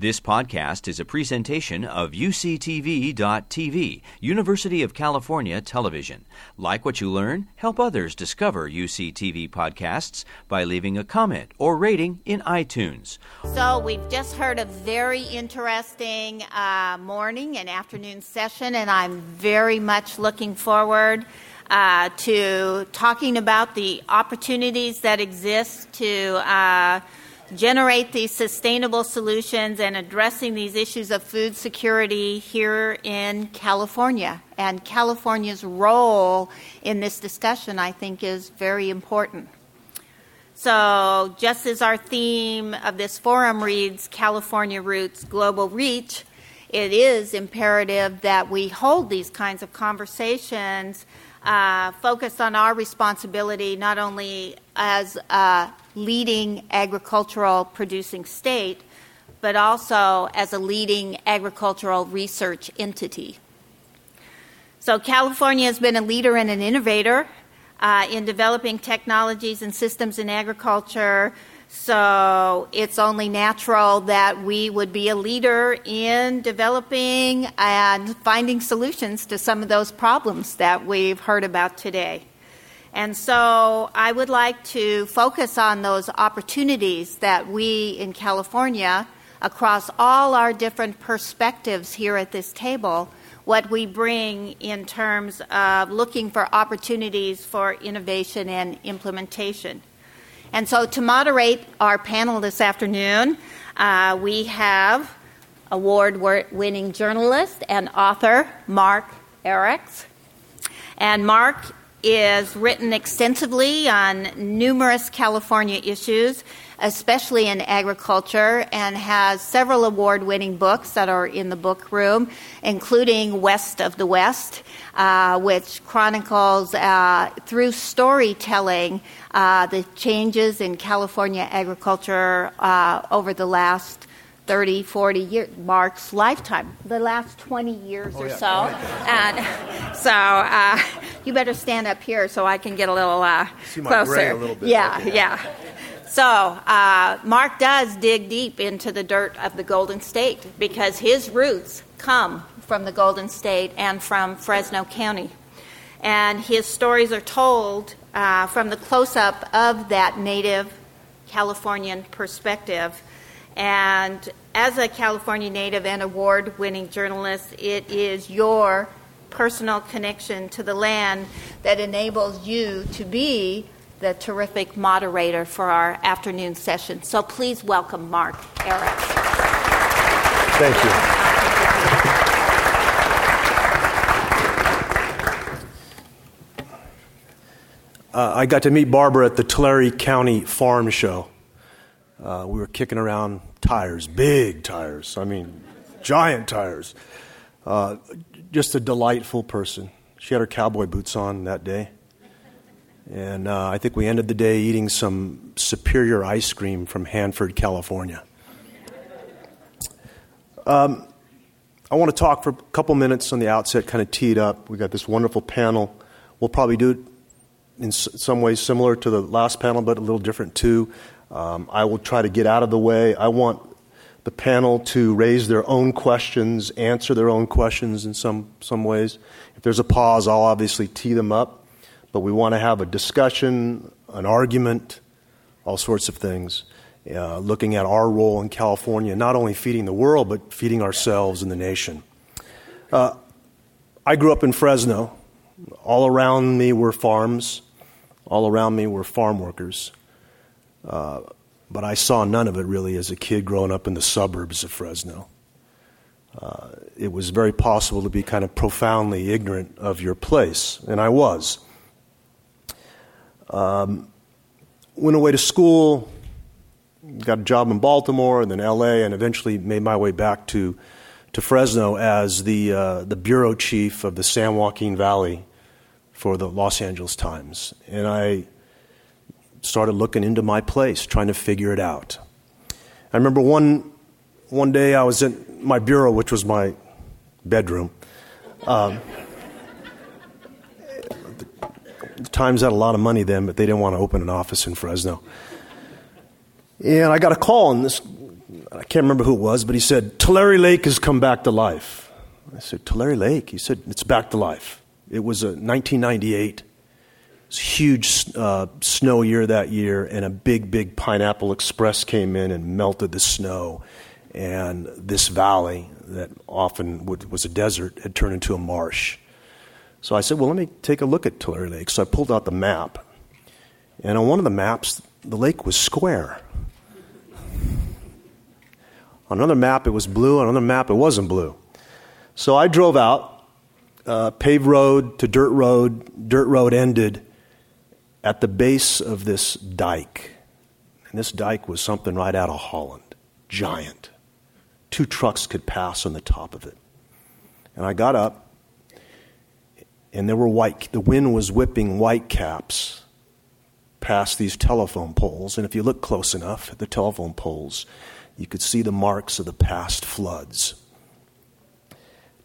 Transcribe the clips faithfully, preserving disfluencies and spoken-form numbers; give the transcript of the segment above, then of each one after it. This podcast is a presentation of U C T V dot T V, University of California Television. Like what you learn? Help others discover U C T V podcasts by leaving a comment or rating in iTunes. So we've just heard a very interesting uh, morning and afternoon session, and I'm very much looking forward uh, to talking about the opportunities that exist to uh, generate these sustainable solutions and addressing these issues of food security here in California. And California's role in this discussion, I think, is very important. So just as our theme of this forum reads, California Roots, Global Reach, it is imperative that we hold these kinds of conversations uh, focused on our responsibility not only as a leading agricultural producing state, but also as a leading agricultural research entity. So California has been a leader and an innovator uh, in developing technologies and systems in agriculture, so it's only natural that we would be a leader in developing and finding solutions to some of those problems that we've heard about today. And so I would like to focus on those opportunities that we in California, across all our different perspectives here at this table, what we bring in terms of looking for opportunities for innovation and implementation. And so to moderate our panel this afternoon, uh, we have award-winning journalist and author Mark Erics. And Mark is written extensively on numerous California issues, especially in agriculture, and has several award-winning books that are in the book room, including West of the West, uh, which chronicles uh, through storytelling uh, the changes in California agriculture uh, over the last thirty, forty years, Mark's lifetime, the last twenty years oh, or yeah. so. And so uh, you better stand up here so I can get a little uh, See my closer. Gray a little bit. Yeah, right yeah. So uh, Mark does dig deep into the dirt of the Golden State because his roots come from the Golden State and from Fresno County. And his stories are told uh, from the close-up of that native Californian perspective. And as a California native and award-winning journalist, it is your personal connection to the land that enables you to be the terrific moderator for our afternoon session. So please welcome Mark Erics. Thank you. Uh, I got to meet Barbara at the Tulare County Farm Show. Uh, we were kicking around tires, big tires, I mean, giant tires. Uh, just a delightful person. She had her cowboy boots on that day. And uh, I think we ended the day eating some superior ice cream from Hanford, California. Um, I want to talk for a couple minutes on the outset, kind of teed up. We got this wonderful panel. We'll probably do it in s- some ways similar to the last panel, but a little different too. Um, I will try to get out of the way. I want the panel to raise their own questions, answer their own questions in some, some ways. If there's a pause, I'll obviously tee them up. But we want to have a discussion, an argument, all sorts of things, uh, looking at our role in California, not only feeding the world, but feeding ourselves and the nation. Uh, I grew up in Fresno. All around me were farms. All around me were farm workers. Uh, but I saw none of it really as a kid growing up in the suburbs of Fresno. Uh, it was very possible to be kind of profoundly ignorant of your place, and I was. Um, went away to school, got a job in Baltimore and then L A, and eventually made my way back to, to Fresno as the, uh, the bureau chief of the San Joaquin Valley for the Los Angeles Times. And I started looking into my place, trying to figure it out. I remember one one day I was in my bureau, which was my bedroom. Um, the Times had a lot of money then, but they didn't want to open an office in Fresno. And I got a call, and this I can't remember who it was, but he said, Tulare Lake has come back to life. I said, Tulare Lake? He said, it's back to life. It was a nineteen ninety-eight. It was a huge uh, snow year that year, and a big, big Pineapple Express came in and melted the snow. And this valley that often would, was a desert had turned into a marsh. So I said, well, let me take a look at Tulare Lake. So I pulled out the map. And on one of the maps, the lake was square. On another map, it was blue. On another map, it wasn't blue. So I drove out, uh, paved road to dirt road. Dirt road ended at the base of this dike. And this dike was something right out of Holland. Giant. Two trucks could pass on the top of it. And I got up, and there were white, the wind was whipping white caps past these telephone poles. And if you look close enough at the telephone poles, you could see the marks of the past floods.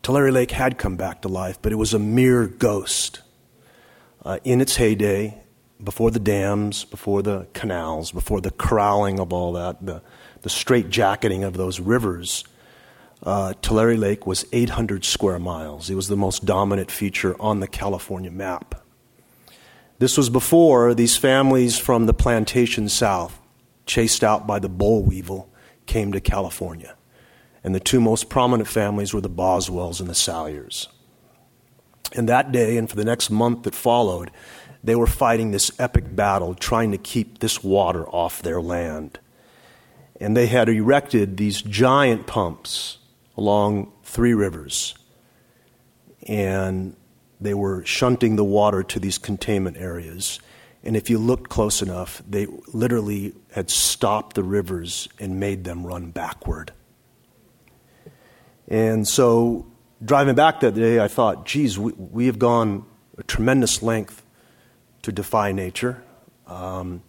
Tulare Lake had come back to life, but it was a mere ghost. Uh, in its heyday, before the dams, before the canals, before the corralling of all that, the, the straitjacketing of those rivers, uh, Tulare Lake was eight hundred square miles. It was the most dominant feature on the California map. This was before these families from the plantation south, chased out by the boll weevil, came to California. And the two most prominent families were the Boswells and the Salyers. And that day, and for the next month that followed, they were fighting this epic battle, trying to keep this water off their land. And they had erected these giant pumps along three rivers. And they were shunting the water to these containment areas. And if you looked close enough, they literally had stopped the rivers and made them run backward. And so driving back that day, I thought, geez, we, we have gone a tremendous length to defy nature. Um,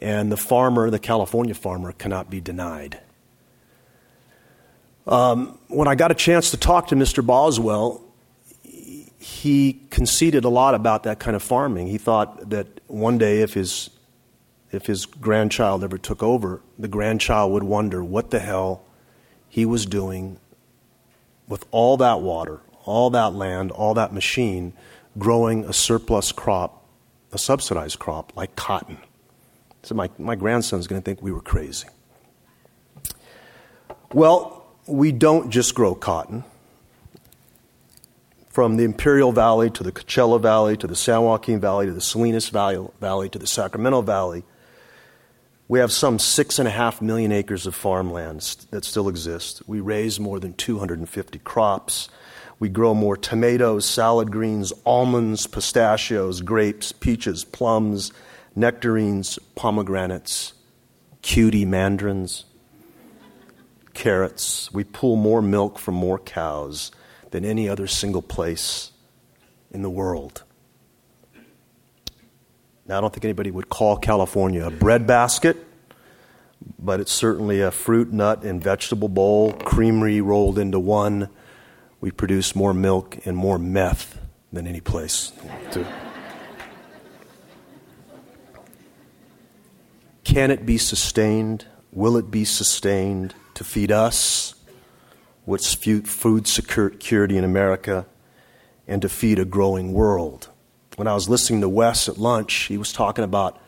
and the farmer, the California farmer, cannot be denied. Um, when I got a chance to talk to Mister Boswell, he conceded a lot about that kind of farming. He thought that one day if his if his grandchild ever took over, the grandchild would wonder what the hell he was doing with all that water, all that land, all that machine, growing a surplus crop, a subsidized crop like cotton. So my, my grandson's going to think we were crazy. Well, we don't just grow cotton. From the Imperial Valley to the Coachella Valley to the San Joaquin Valley to the Salinas Valley to the Sacramento Valley, we have some six and a half million acres of farmland that still exists. We raise more than two hundred fifty crops. We grow more tomatoes, salad greens, almonds, pistachios, grapes, peaches, plums, nectarines, pomegranates, cutie mandarins, carrots. We pull more milk from more cows than any other single place in the world. Now, I don't think anybody would call California a breadbasket, but it's certainly a fruit, nut, and vegetable bowl, creamery rolled into one. We produce more milk and more meth than any place. Can it be sustained? Will it be sustained to feed us? What's food security in America, and to feed a growing world? When I was listening to Wes at lunch, he was talking about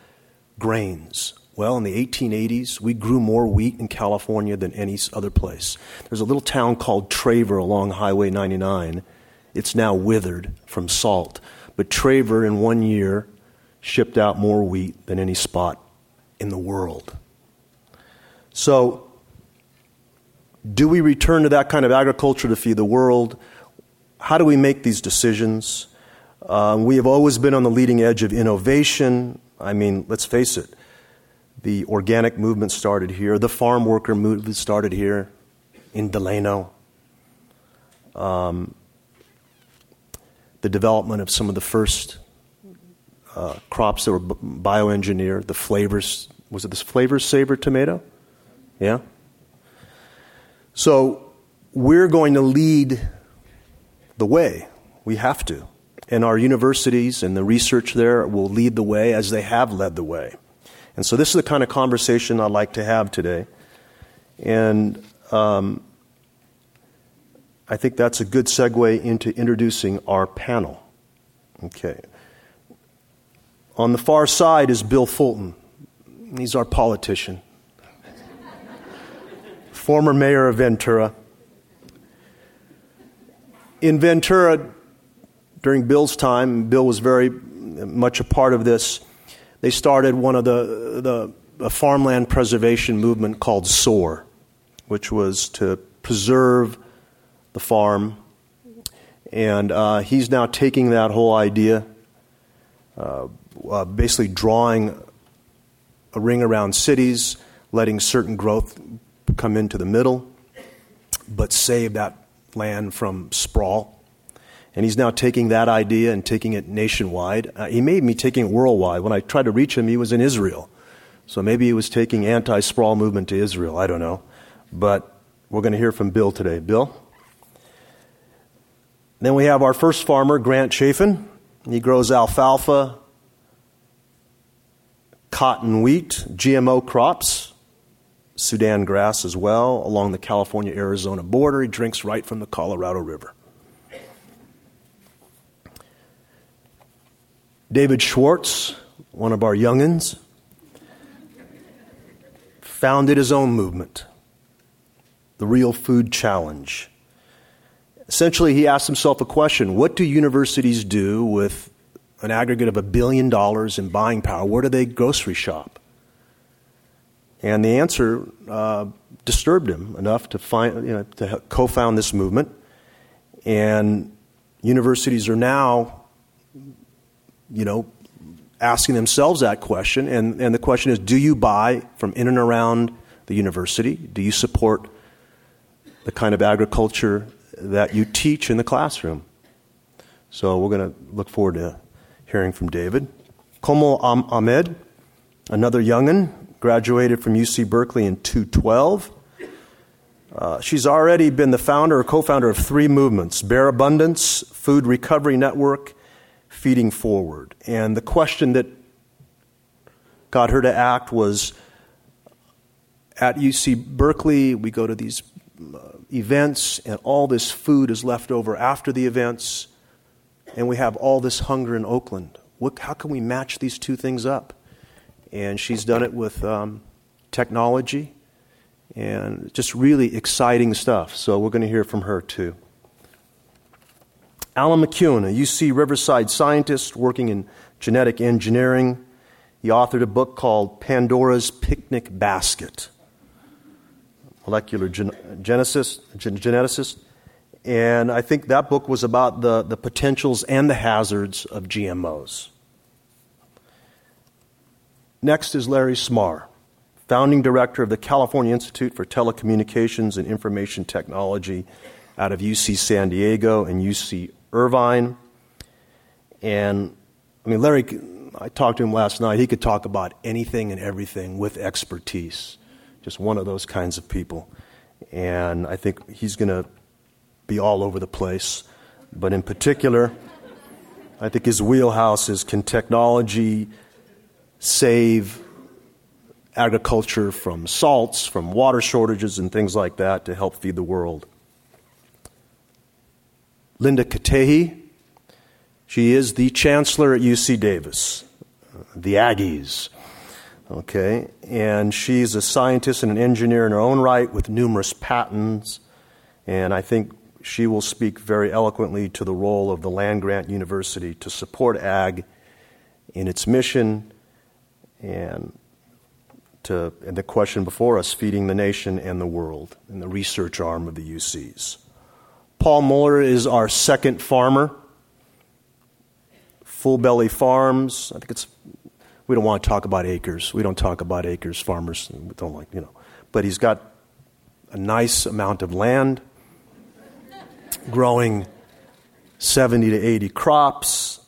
grains. Well, in the eighteen eighties, we grew more wheat in California than any other place. There's a little town called Traver along Highway ninety-nine. It's now withered from salt. But Traver, in one year, shipped out more wheat than any spot in the world. So, do we return to that kind of agriculture to feed the world? How do we make these decisions? Uh, we have always been on the leading edge of innovation. I mean, let's face it. The organic movement started here. The farm worker movement started here in Delano. Um, the development of some of the first uh, crops that were bioengineered, the flavors. Was it this flavor saver tomato? Yeah. So we're going to lead the way. We have to. And our universities and the research there will lead the way as they have led the way. And so this is the kind of conversation I'd like to have today. And um, I think that's a good segue into introducing our panel. Okay. On the far side is Bill Fulton. He's our politician. Former mayor of Ventura. In Ventura, during Bill's time, Bill was very much a part of this. They started one of the, the a farmland preservation movement called SOAR, which was to preserve the farm. And uh, he's now taking that whole idea, uh, uh, basically drawing a ring around cities, letting certain growth come into the middle, but save that land from sprawl. And he's now taking that idea and taking it nationwide. Uh, he made me taking it worldwide. When I tried to reach him, he was in Israel. So maybe he was taking anti-sprawl movement to Israel. I don't know. But we're going to hear from Bill today. Bill? Then we have our first farmer, Grant Chafin. He grows alfalfa, cotton, wheat, G M O crops, Sudan grass as well, along the California-Arizona border. He drinks right from the Colorado River. David Schwartz, one of our youngins, founded his own movement, the Real Food Challenge. Essentially, he asked himself a question: what do universities do with an aggregate of a billion dollars in buying power? Where do they grocery shop? And the answer uh, disturbed him enough to find, you know, to co-found this movement. And universities are now, you know, asking themselves that question. And, and the question is, do you buy from in and around the university? Do you support the kind of agriculture that you teach in the classroom? So we're going to look forward to hearing from David. Komal Ahmed, another young'un, graduated from U C Berkeley in two twelve. Uh, she's already been the founder or co-founder of three movements: Bear Abundance, Food Recovery Network, Feeding Forward. And the question that got her to act was, at U C Berkeley, we go to these uh, events, and all this food is left over after the events, and we have all this hunger in Oakland. What, how can we match these two things up? And she's done it with um, technology, and just really exciting stuff. So we're going to hear from her, too. Alan McEwen, a U C Riverside scientist working in genetic engineering. He authored a book called Pandora's Picnic Basket, molecular gen- genesis, gen- geneticist. And I think that book was about the, the potentials and the hazards of G M Os. Next is Larry Smarr, founding director of the California Institute for Telecommunications and Information Technology out of U C San Diego and U C Irvine. And, I mean, Larry, I talked to him last night. He could talk about anything and everything with expertise. Just one of those kinds of people. And I think he's going to be all over the place. But in particular, I think his wheelhouse is, can technology save agriculture from salts, from water shortages and things like that to help feed the world? Linda Katehi, she is the chancellor at U C Davis, the Aggies, okay? And she's a scientist and an engineer in her own right with numerous patents, and I think she will speak very eloquently to the role of the land-grant university to support ag in its mission and to and the question before us, feeding the nation and the world, and the research arm of the U Cs. Paul Muller is our second farmer, Full Belly Farms. I think it's, we don't want to talk about acres. We don't talk about acres, farmers don't like, you know. But he's got a nice amount of land, growing seventy to eighty crops,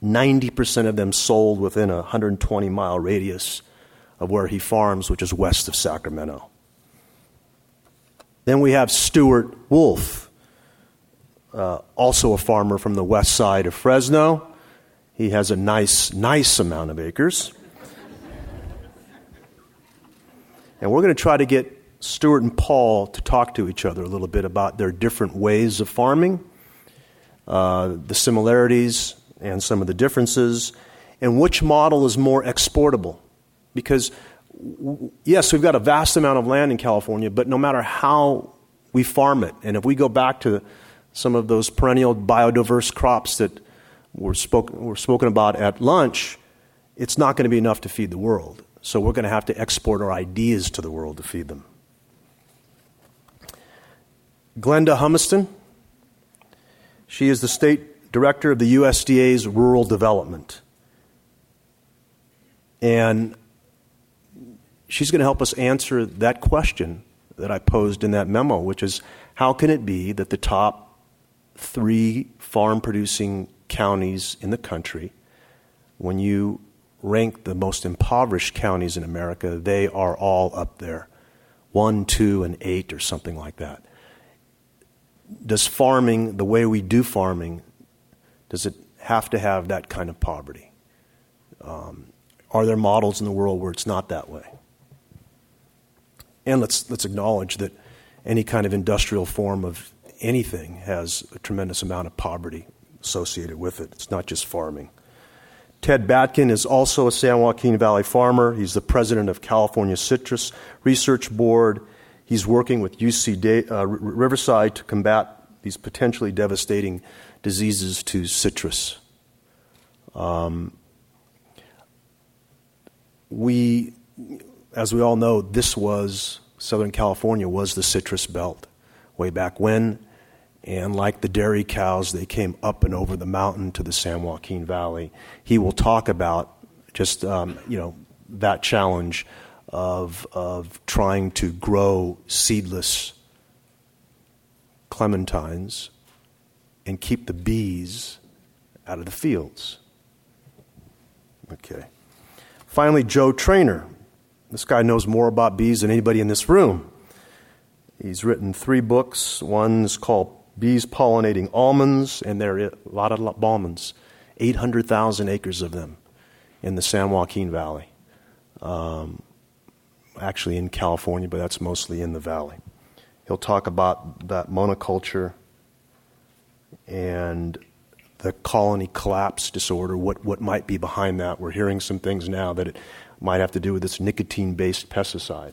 ninety percent of them sold within a one hundred twenty mile radius of where he farms, which is west of Sacramento. Then we have Stuart Wolf. Uh, also a farmer from the west side of Fresno. He has a nice, nice amount of acres. And we're going to try to get Stuart and Paul to talk to each other a little bit about their different ways of farming, uh, the similarities and some of the differences, and which model is more exportable. Because, w- yes, we've got a vast amount of land in California, but no matter how we farm it, and if we go back to some of those perennial biodiverse crops that were, spoke, were spoken about at lunch, it's not going to be enough to feed the world. So we're going to have to export our ideas to the world to feed them. Glenda Humiston, she is the state director of the U S D A's Rural Development. And she's going to help us answer that question that I posed in that memo, which is, how can it be that the top three farm-producing counties in the country, when you rank the most impoverished counties in America, they are all up there, one, two, and eight or something like that. Does farming, the way we do farming, does it have to have that kind of poverty? Um, are there models in the world where it's not that way? And let's let's acknowledge that any kind of industrial form of anything has a tremendous amount of poverty associated with it. It's not just farming. Ted Batkin is also a San Joaquin Valley farmer. He's the president of California Citrus Research Board. He's working with U C da- uh, Riverside to combat these potentially devastating diseases to citrus. Um, we, as we all know, this was, Southern California was the citrus belt way back when. And like the dairy cows, they came up and over the mountain to the San Joaquin Valley. He will talk about just, um, you know, that challenge of of trying to grow seedless clementines and keep the bees out of the fields. Okay. Finally, Joe Traynor. This guy knows more about bees than anybody in this room. He's written three books. One's called Bees Pollinating Almonds, and there are a lot of almonds, eight hundred thousand acres of them in the San Joaquin Valley. Um, actually in California, but that's mostly in the valley. He'll talk about that monoculture and the colony collapse disorder, what, what might be behind that. We're hearing some things now that it might have to do with this nicotine-based pesticide.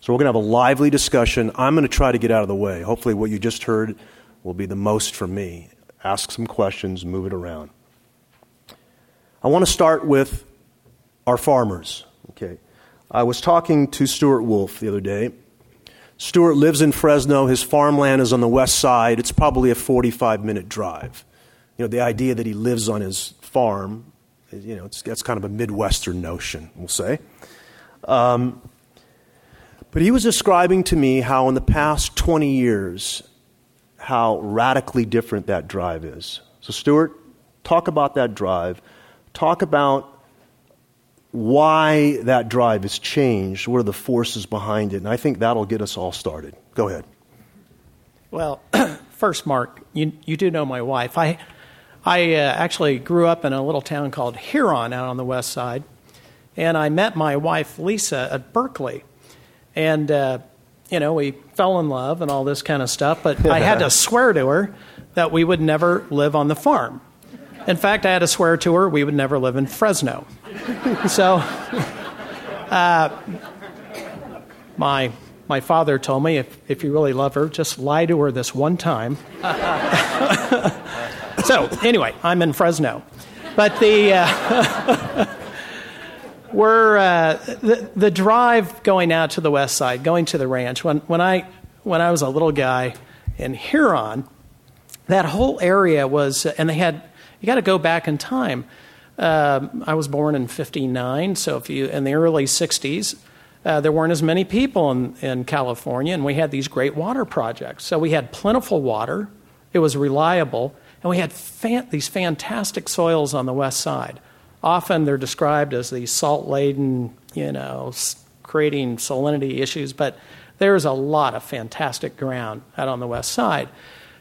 So we're going to have a lively discussion. I'm going to try to get out of the way. Hopefully what you just heard will be the most from me. Ask some questions, move it around. I want to start with our farmers. Okay. I was talking to Stuart Wolf the other day. Stuart lives in Fresno. His farmland is on the west side. It's probably a forty-five minute drive. You know, the idea that he lives on his farm, you know, it's, that's kind of a Midwestern notion, we'll say. Um, But he was describing to me how in the past twenty years, how radically different that drive is. So Stuart, talk about that drive. Talk about why that drive has changed. What are the forces behind it? And I think that'll get us all started. Go ahead. Well, first, Mark, you you do know my wife. I, I uh, actually grew up in a little town called Huron out on the west side. And I met my wife, Lisa, at Berkeley. And, uh, you know, we fell in love and all this kind of stuff. But I had to swear to her that we would never live on the farm. In fact, I had to swear to her we would never live in Fresno. So uh, my my father told me, if, if you really love her, just lie to her this one time. So anyway, I'm in Fresno. But the... Uh, We're uh, the, the drive going out to the west side, going to the ranch. When when I when I was a little guy in Huron, that whole area was, and they had you got to go back in time. Uh, I was born in fifty-nine, so if you in the early sixties, uh, there weren't as many people in, in California, and we had these great water projects. So we had plentiful water, it was reliable, and we had fan, these fantastic soils on the west side. Often they're described as the salt-laden, you know, creating salinity issues, but there's a lot of fantastic ground out on the west side.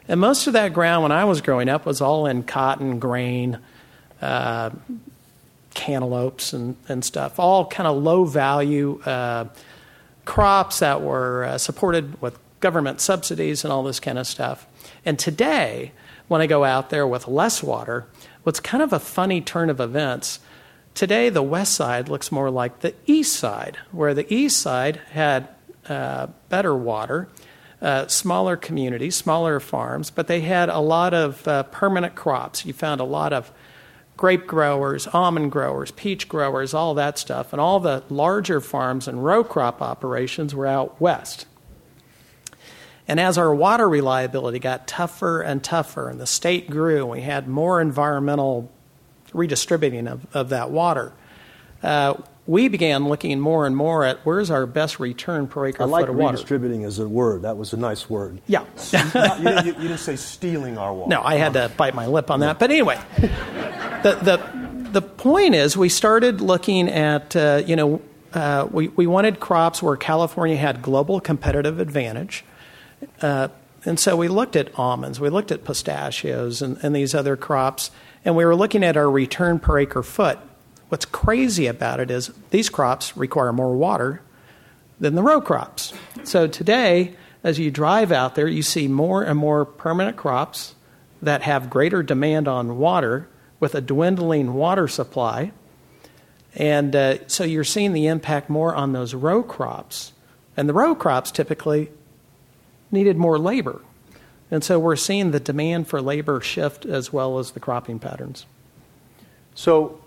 And most of that ground when I was growing up was all in cotton, grain, uh, cantaloupes and, and stuff, all kind of low-value uh, crops that were uh, supported with government subsidies and all this kind of stuff. And today, when I go out there with less water, what's kind of a funny turn of events, today the west side looks more like the east side, where the east side had uh, better water, uh, smaller communities, smaller farms, but they had a lot of uh, permanent crops. You found a lot of grape growers, almond growers, peach growers, all that stuff, and all the larger farms and row crop operations were out west. And as our water reliability got tougher and tougher and the state grew, we had more environmental redistributing of, of that water, uh, we began looking more and more at where's our best return per acre I like foot of water. Redistributing is a word. That was a nice word. Yeah. you, you, you didn't say stealing our water. No, I had to bite my lip on that. But anyway, the, the, the point is we started looking at, uh, you know, uh, we, we wanted crops where California had global competitive advantage. Uh, and so we looked at almonds, we looked at pistachios and, and these other crops, and we were looking at our return per acre foot. What's crazy about it is these crops require more water than the row crops. So today, as you drive out there, you see more and more permanent crops that have greater demand on water with a dwindling water supply. And uh, so you're seeing the impact more on those row crops. And the row crops typically needed more labor. And so we're seeing the demand for labor shift as well as the cropping patterns. So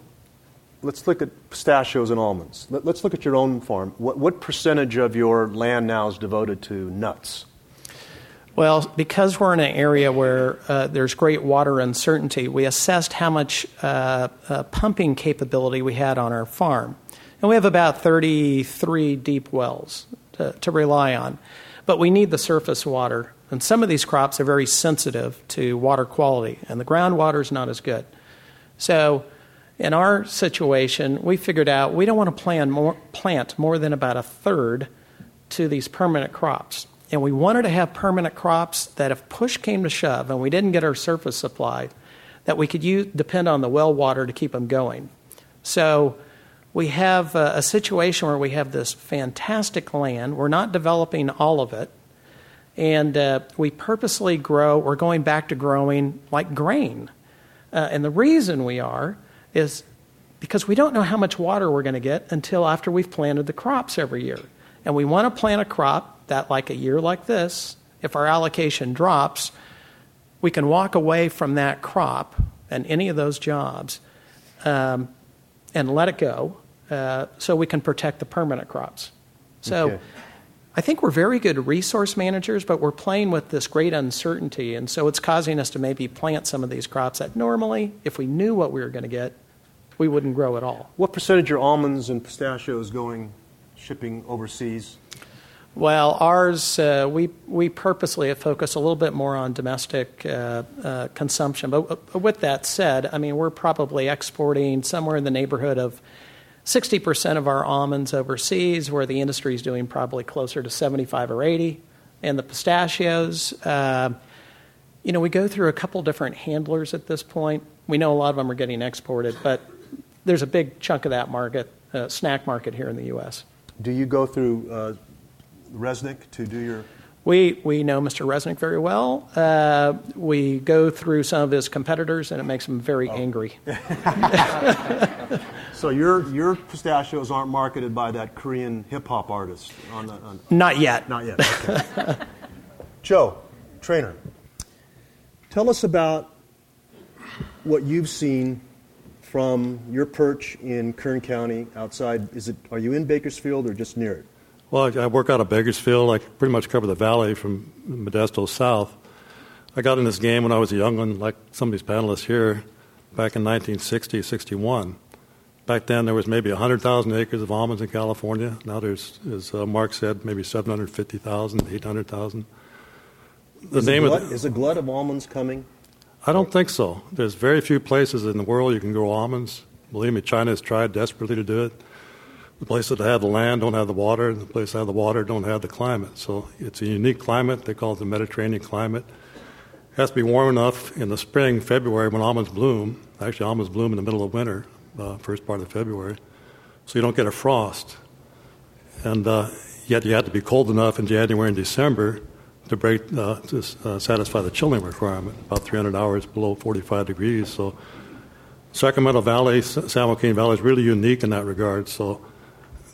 let's look at pistachios and almonds. Let, let's look at your own farm. What, what percentage of your land now is devoted to nuts? Well, because we're in an area where uh, there's great water uncertainty, we assessed how much uh, uh, pumping capability we had on our farm. And we have about thirty-three deep wells to, to rely on. But we need the surface water. And some of these crops are very sensitive to water quality, and the groundwater is not as good. So in our situation, we figured out we don't want to plan more, plant more than about a third to these permanent crops. And we wanted to have permanent crops that if push came to shove and we didn't get our surface supply, that we could use, depend on the well water to keep them going. So we have a, a situation where we have this fantastic land. We're not developing all of it. And uh, we purposely grow. We're going back to growing like grain. Uh, and the reason we are is because we don't know how much water we're going to get until after we've planted the crops every year. And we want to plant a crop that, like a year like this, if our allocation drops, we can walk away from that crop and any of those jobs um, and let it go. Uh, so we can protect the permanent crops. So okay. I think we're very good resource managers, but we're playing with this great uncertainty, and so it's causing us to maybe plant some of these crops that normally, if we knew what we were going to get, we wouldn't grow at all. What percentage are almonds and pistachios going, shipping overseas? Well, ours, uh, we we purposely focus a little bit more on domestic uh, uh, consumption. But uh, with that said, I mean, we're probably exporting somewhere in the neighborhood of sixty percent of our almonds overseas, where the industry is doing probably closer to seventy-five or eighty. And the pistachios, uh, you know, we go through a couple different handlers at this point. We know a lot of them are getting exported, but there's a big chunk of that market, uh, snack market here in the U S. Do you go through Uh Resnick to do your... We we know Mister Resnick very well. Uh, we go through some of his competitors, and it makes him very oh. angry. So your your pistachios aren't marketed by that Korean hip-hop artist? On the, on... Not yet. Not yet. Okay. Joe Traynor, tell us about what you've seen from your perch in Kern County outside. Is it? Are you in Bakersfield or just near it? Well, I work out of Bakersfield. I pretty much cover the valley from Modesto south. I got in this game when I was a young one, like some of these panelists here, back in nineteen sixty, sixty-one. Back then, there was maybe one hundred thousand acres of almonds in California. Now there's, as uh, Mark said, maybe seven hundred fifty thousand, eight hundred thousand. The is name glut, of the, is a glut of almonds coming? I don't think so. There's very few places in the world you can grow almonds. Believe me, China has tried desperately to do it. The places that have the land don't have the water, and the places that have the water don't have the climate. So it's a unique climate. They call it the Mediterranean climate. It has to be warm enough in the spring, February, when almonds bloom. Actually, almonds bloom in the middle of winter, uh, first part of February, so you don't get a frost. And uh, yet you had to be cold enough in January and December to break uh, to uh, satisfy the chilling requirement, about three hundred hours below forty-five degrees. So Sacramento Valley, San Joaquin Valley is really unique in that regard. So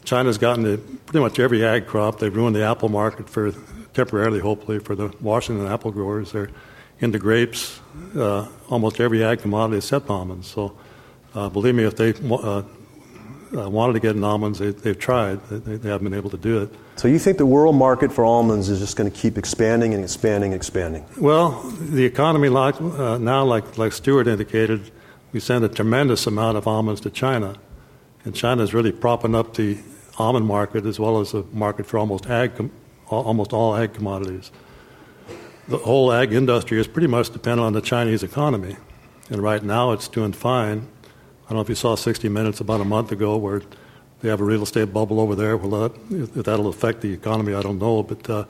China's gotten to pretty much every ag crop. They've ruined the apple market for temporarily, hopefully, for the Washington apple growers. They're into grapes. Uh, almost every ag commodity except almonds. So uh, believe me, if they uh, wanted to get in almonds, they, they've tried. They, they haven't been able to do it. So you think the world market for almonds is just going to keep expanding and expanding and expanding? Well, the economy like, uh, now, like, like Stuart indicated, we send a tremendous amount of almonds to China. And China is really propping up the almond market as well as the market for almost ag, almost all ag commodities. The whole ag industry is pretty much dependent on the Chinese economy. And right now it's doing fine. I don't know if you saw sixty minutes about a month ago where they have a real estate bubble over there. Well, that, if that'll affect the economy, I don't know. But uh,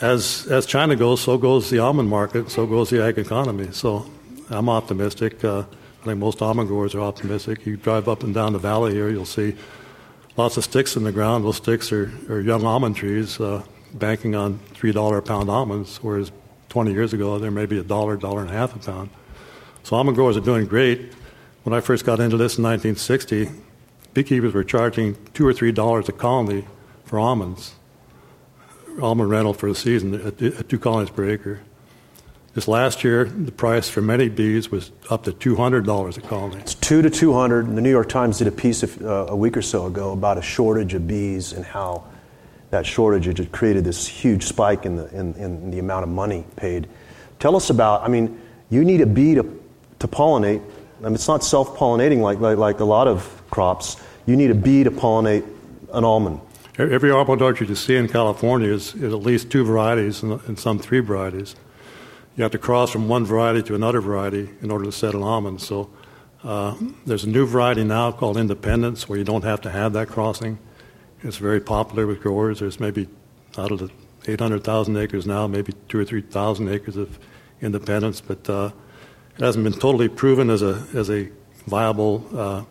as as China goes, so goes the almond market, so goes the ag economy. So I'm optimistic. Uh, I think most almond growers are optimistic. You drive up and down the valley here, you'll see lots of sticks in the ground. Those sticks are, are young almond trees uh, banking on three dollars a pound almonds, whereas twenty years ago there may be a dollar, dollar and a half a pound. So almond growers are doing great. When I first got into this in nineteen sixty, beekeepers were charging two dollars or three dollars a colony for almonds, almond rental for the season at, at two colonies per acre. This last year, the price for many bees was up to two hundred dollars a colony. It's two to two hundred. And the New York Times did a piece of, uh, a week or so ago about a shortage of bees and how that shortage had created this huge spike in the in, in the amount of money paid. Tell us about. I mean, you need a bee to to pollinate. I mean, it's not self-pollinating like like, like a lot of crops. You need a bee to pollinate an almond. Every almond orchard you see in California is, is at least two varieties and, and some three varieties. You have to cross from one variety to another variety in order to settle almonds. So uh, there's a new variety now called Independence where you don't have to have that crossing. It's very popular with growers. There's maybe out of the eight hundred thousand acres now, maybe two thousand or three thousand acres of Independence, but uh, it hasn't been totally proven as a as a viable uh,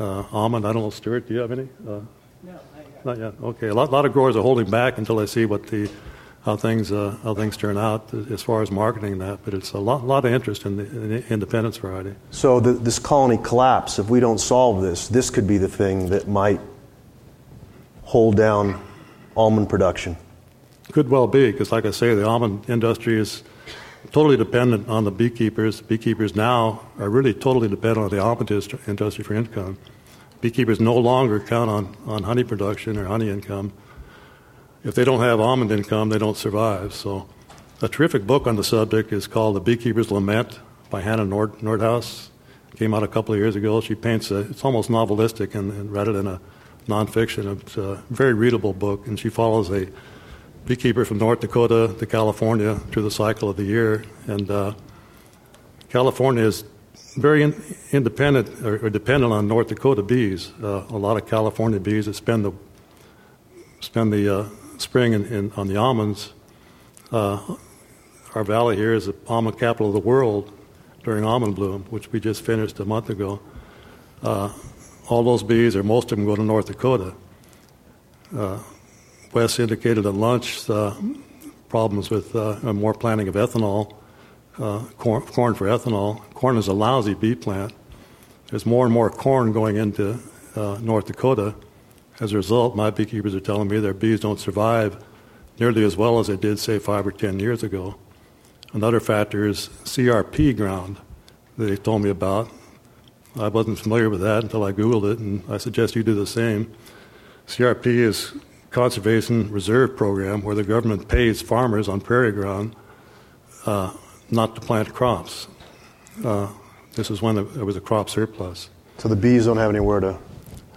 uh, almond. I don't know, Stuart, do you have any? Uh, no, not yet. Not yet. Okay, a lot, lot of growers are holding back until they see what the How things uh, how things turn out as far as marketing that, but it's a lot lot of interest in the, in the Independence variety. So the, this colony collapse, if we don't solve this, this could be the thing that might hold down almond production. Could well be, because like I say, the almond industry is totally dependent on the beekeepers. Beekeepers now are really totally dependent on the almond industry for income. Beekeepers no longer count on, on honey production or honey income. If they don't have almond income, they don't survive. So a terrific book on the subject is called The Beekeeper's Lament by Hannah Nord- Nordhaus. It came out a couple of years ago. She paints a, it's almost novelistic and, and rather than a nonfiction. It's a very readable book, and she follows a beekeeper from North Dakota to California through the cycle of the year. And uh, California is very in, independent or, or dependent on North Dakota bees. Uh, a lot of California bees that spend the, spend the uh, spring in, in, on the almonds. Uh, our valley here is the almond capital of the world during almond bloom, which we just finished a month ago. Uh, all those bees, or most of them, go to North Dakota. Uh, Wes indicated at lunch uh, problems with uh, more planting of ethanol, uh, corn, corn for ethanol. Corn is a lousy bee plant. There's more and more corn going into uh, North Dakota. As a result, my beekeepers are telling me their bees don't survive nearly as well as they did, say, five or ten years ago. Another factor is C R P ground that they told me about. I wasn't familiar with that until I Googled it, and I suggest you do the same. C R P is Conservation Reserve Program, where the government pays farmers on prairie ground uh, not to plant crops. Uh, this is when there was a crop surplus. So the bees don't have anywhere to...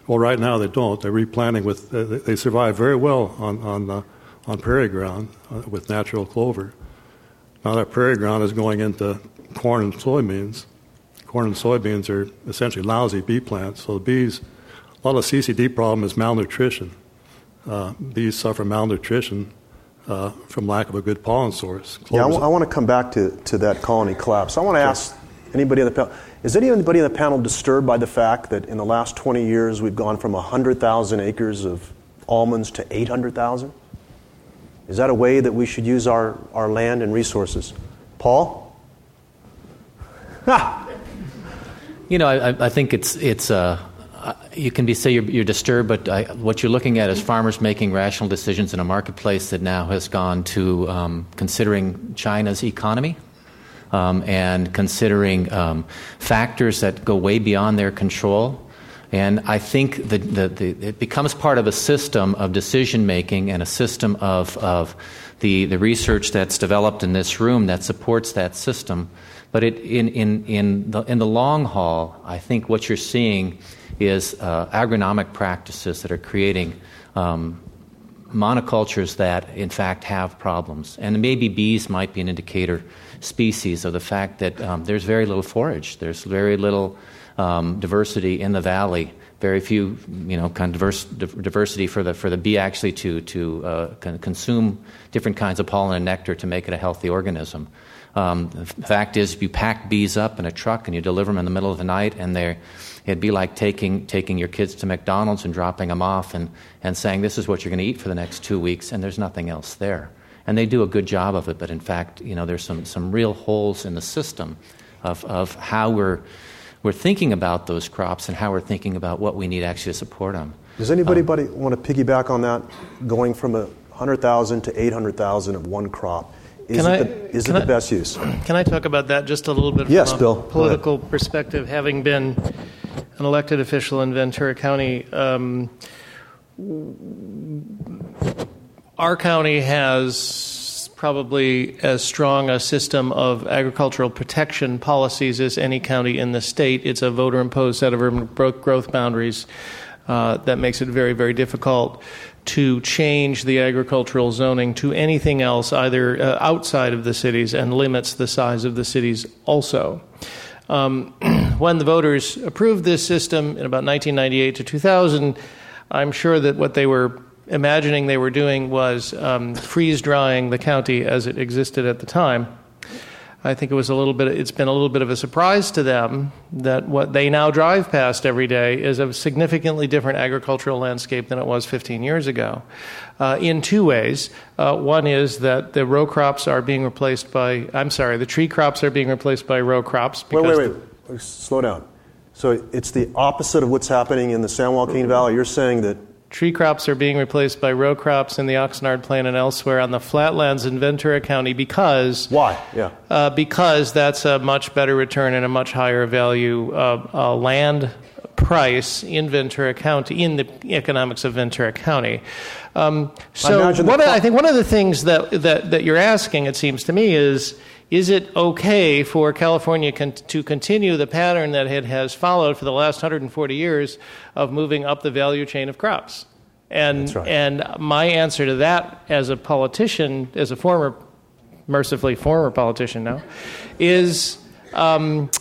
Well, right now they don't. They're replanting with. Uh, they survive very well on on uh, on prairie ground uh, with natural clover. Now that prairie ground is going into corn and soybeans. Corn and soybeans are essentially lousy bee plants. So the bees, a lot of C C D problem is malnutrition. Uh, bees suffer malnutrition uh, from lack of a good pollen source. Clover's yeah, I, w- I want to come back to, to that colony collapse. I want to ask anybody on the panel. Is anybody on the panel disturbed by the fact that in the last twenty years we've gone from one hundred thousand acres of almonds to eight hundred thousand? Is that a way that we should use our, our land and resources? Paul? Ha! You know, I, I think it's it's uh, you can be say you're, you're disturbed, but I, what you're looking at is farmers making rational decisions in a marketplace that now has gone to um, considering China's economy um, and considering um, factors that go way beyond their control. And I think the, the, the, it becomes part of a system of decision-making and a system of, of the, the research that's developed in this room that supports that system. But it, in, in, in, the, in the long haul, I think what you're seeing is uh, agronomic practices that are creating um, monocultures that, in fact, have problems. And maybe bees might be an indicator species of the fact that um, there's very little forage. There's very little... Um, diversity in the valley, very few, you know, kind of diverse, di- diversity for the for the bee actually to to uh, con- consume different kinds of pollen and nectar to make it a healthy organism. Um, the f- fact is, you pack bees up in a truck and you deliver them in the middle of the night, and they it'd be like taking taking your kids to McDonald's and dropping them off and and saying this is what you're going to eat for the next two weeks, and there's nothing else there. And they do a good job of it, but in fact, you know, there's some some real holes in the system of of how we're We're thinking about those crops and how we're thinking about what we need actually to support them. Does anybody um, want to piggyback on that, going from one hundred thousand to eight hundred thousand of one crop? Is it, I, the, is it I, the best use? Can I talk about that just a little bit yes, from a Bill, political perspective, having been an elected official in Ventura County? Um, our county has... probably as strong a system of agricultural protection policies as any county in the state. It's a voter-imposed set of urban growth boundaries uh, that makes it very, very difficult to change the agricultural zoning to anything else, either uh, outside of the cities, and limits the size of the cities also. Um, when the voters approved this system in about nineteen ninety-eight to two thousand, I'm sure that what they were imagining they were doing was um, freeze-drying the county as it existed at the time. I think it was a little bit. It's been a little bit of a surprise to them that what they now drive past every day is a significantly different agricultural landscape than it was fifteen years ago. Uh, in two ways, uh, one is that the row crops are being replaced by. I'm sorry, the tree crops are being replaced by row crops. Wait, wait, wait. The, Slow down. So it's the opposite of what's happening in the San Joaquin Valley. You're saying that. Tree crops are being replaced by row crops in the Oxnard Plain and elsewhere on the flatlands in Ventura County because... Why? Yeah. Uh, because that's a much better return and a much higher value uh, uh, land price in Ventura County, in the economics of Ventura County. Um, so I, what the- I think one of the things that, that, that you're asking, it seems to me, is... Is it okay for California con- to continue the pattern that it has followed for the last one hundred forty years of moving up the value chain of crops? And That's right. And my answer to that as a politician, as a former, mercifully former politician now, is um,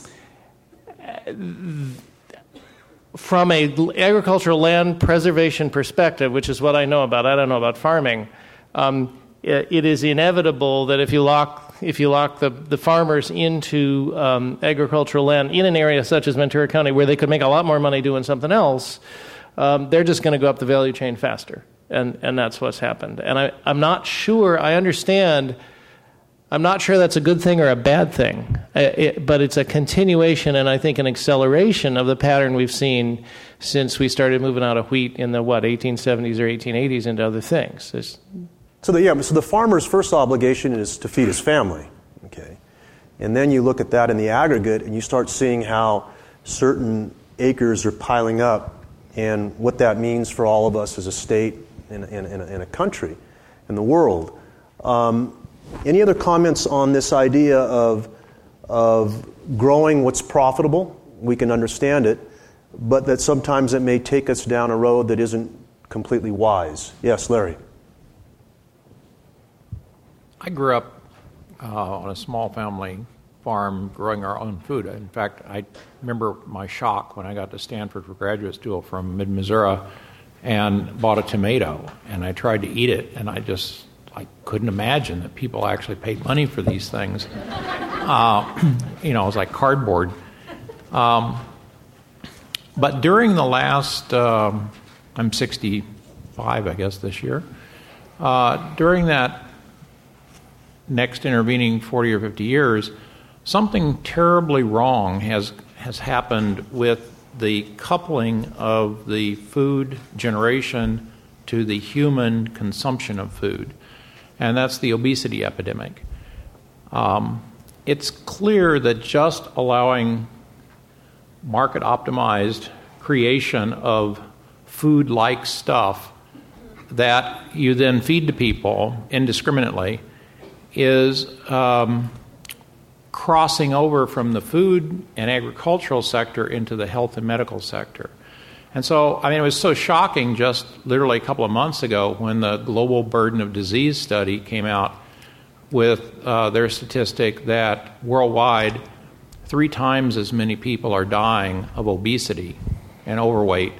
from an agricultural land preservation perspective, which is what I know about. I don't know about farming. Um, it is inevitable that if you lock if you lock the, the farmers into um, agricultural land in an area such as Ventura County where they could make a lot more money doing something else, um, they're just going to go up the value chain faster. And and that's what's happened. And I, I'm not sure, I understand, I'm not sure that's a good thing or a bad thing, it, it, but it's a continuation and I think an acceleration of the pattern we've seen since we started moving out of wheat in the, what, eighteen seventies or eighteen eighties into other things. There's, So the, yeah, so the farmer's first obligation is to feed his family, okay? And then you look at that in the aggregate and you start seeing how certain acres are piling up and what that means for all of us as a state and, and, and, a, and a country and the world. Um, any other comments on this idea of, of growing what's profitable? We can understand it, but that sometimes it may take us down a road that isn't completely wise. Yes, Larry? I grew up uh, on a small family farm growing our own food. In fact, I remember my shock when I got to Stanford for graduate school from mid-Missouri and bought a tomato, and I tried to eat it, and I just I couldn't imagine that people actually paid money for these things. Uh, you know, it was like cardboard. Um, but during the last, um, I'm sixty five, I guess, this year. Uh, during that next intervening forty or fifty years, something terribly wrong has has happened with the coupling of the food generation to the human consumption of food, and that's the obesity epidemic. Um, it's clear that just allowing market-optimized creation of food-like stuff that you then feed to people indiscriminately is um, crossing over from the food and agricultural sector into the health and medical sector. And so, I mean, it was so shocking just literally a couple of months ago when the Global Burden of Disease Study came out with uh, their statistic that worldwide three times as many people are dying of obesity and overweight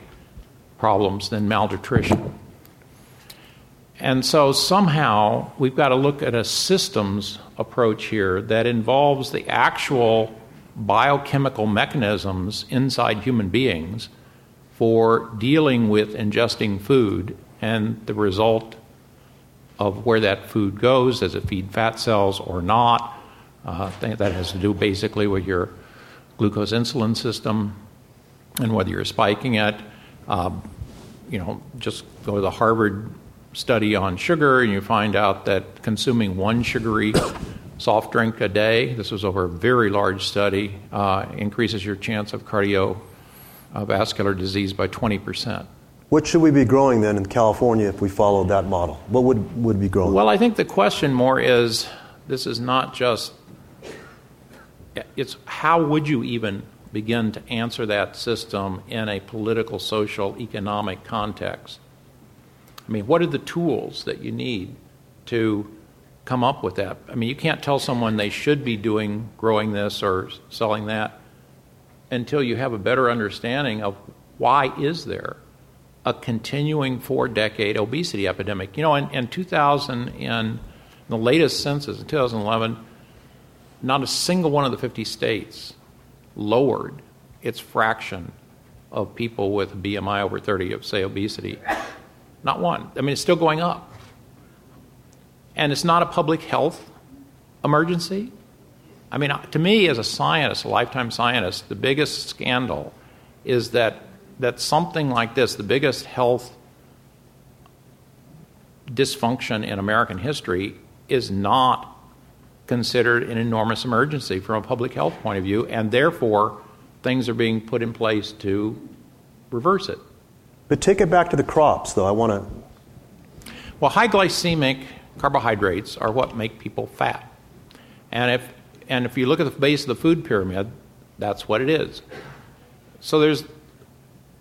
problems than malnutrition. And so somehow we've got to look at a systems approach here that involves the actual biochemical mechanisms inside human beings for dealing with ingesting food and the result of where that food goes. Does it feed fat cells or not? Uh, that has to do basically with your glucose insulin system and whether you're spiking it. Um, you know, just go to the Harvard study on sugar, and you find out that consuming one sugary soft drink a day, this was over a very large study, uh, increases your chance of cardiovascular disease by twenty percent. What should we be growing then in California if we followed that model? What would, would be growing? Well, I think the question more is, this is not just, it's how would you even begin to answer that system in a political, social, economic context? I mean, what are the tools that you need to come up with that? I mean, you can't tell someone they should be doing, growing this or selling that until you have a better understanding of why is there a continuing four-decade obesity epidemic. You know, in, in two thousand, in the latest census, in two thousand eleven, not a single one of the fifty states lowered its fraction of people with B M I over thirty of, say, obesity. Not one. I mean, it's still going up. And it's not a public health emergency. I mean, to me, as a scientist, a lifetime scientist, the biggest scandal is that, that something like this, the biggest health dysfunction in American history, is not considered an enormous emergency from a public health point of view, and therefore things are being put in place to reverse it. But take it back to the crops, though. I want to... Well, high glycemic carbohydrates are what make people fat. And if and if you look at the base of the food pyramid, that's what it is. So there's,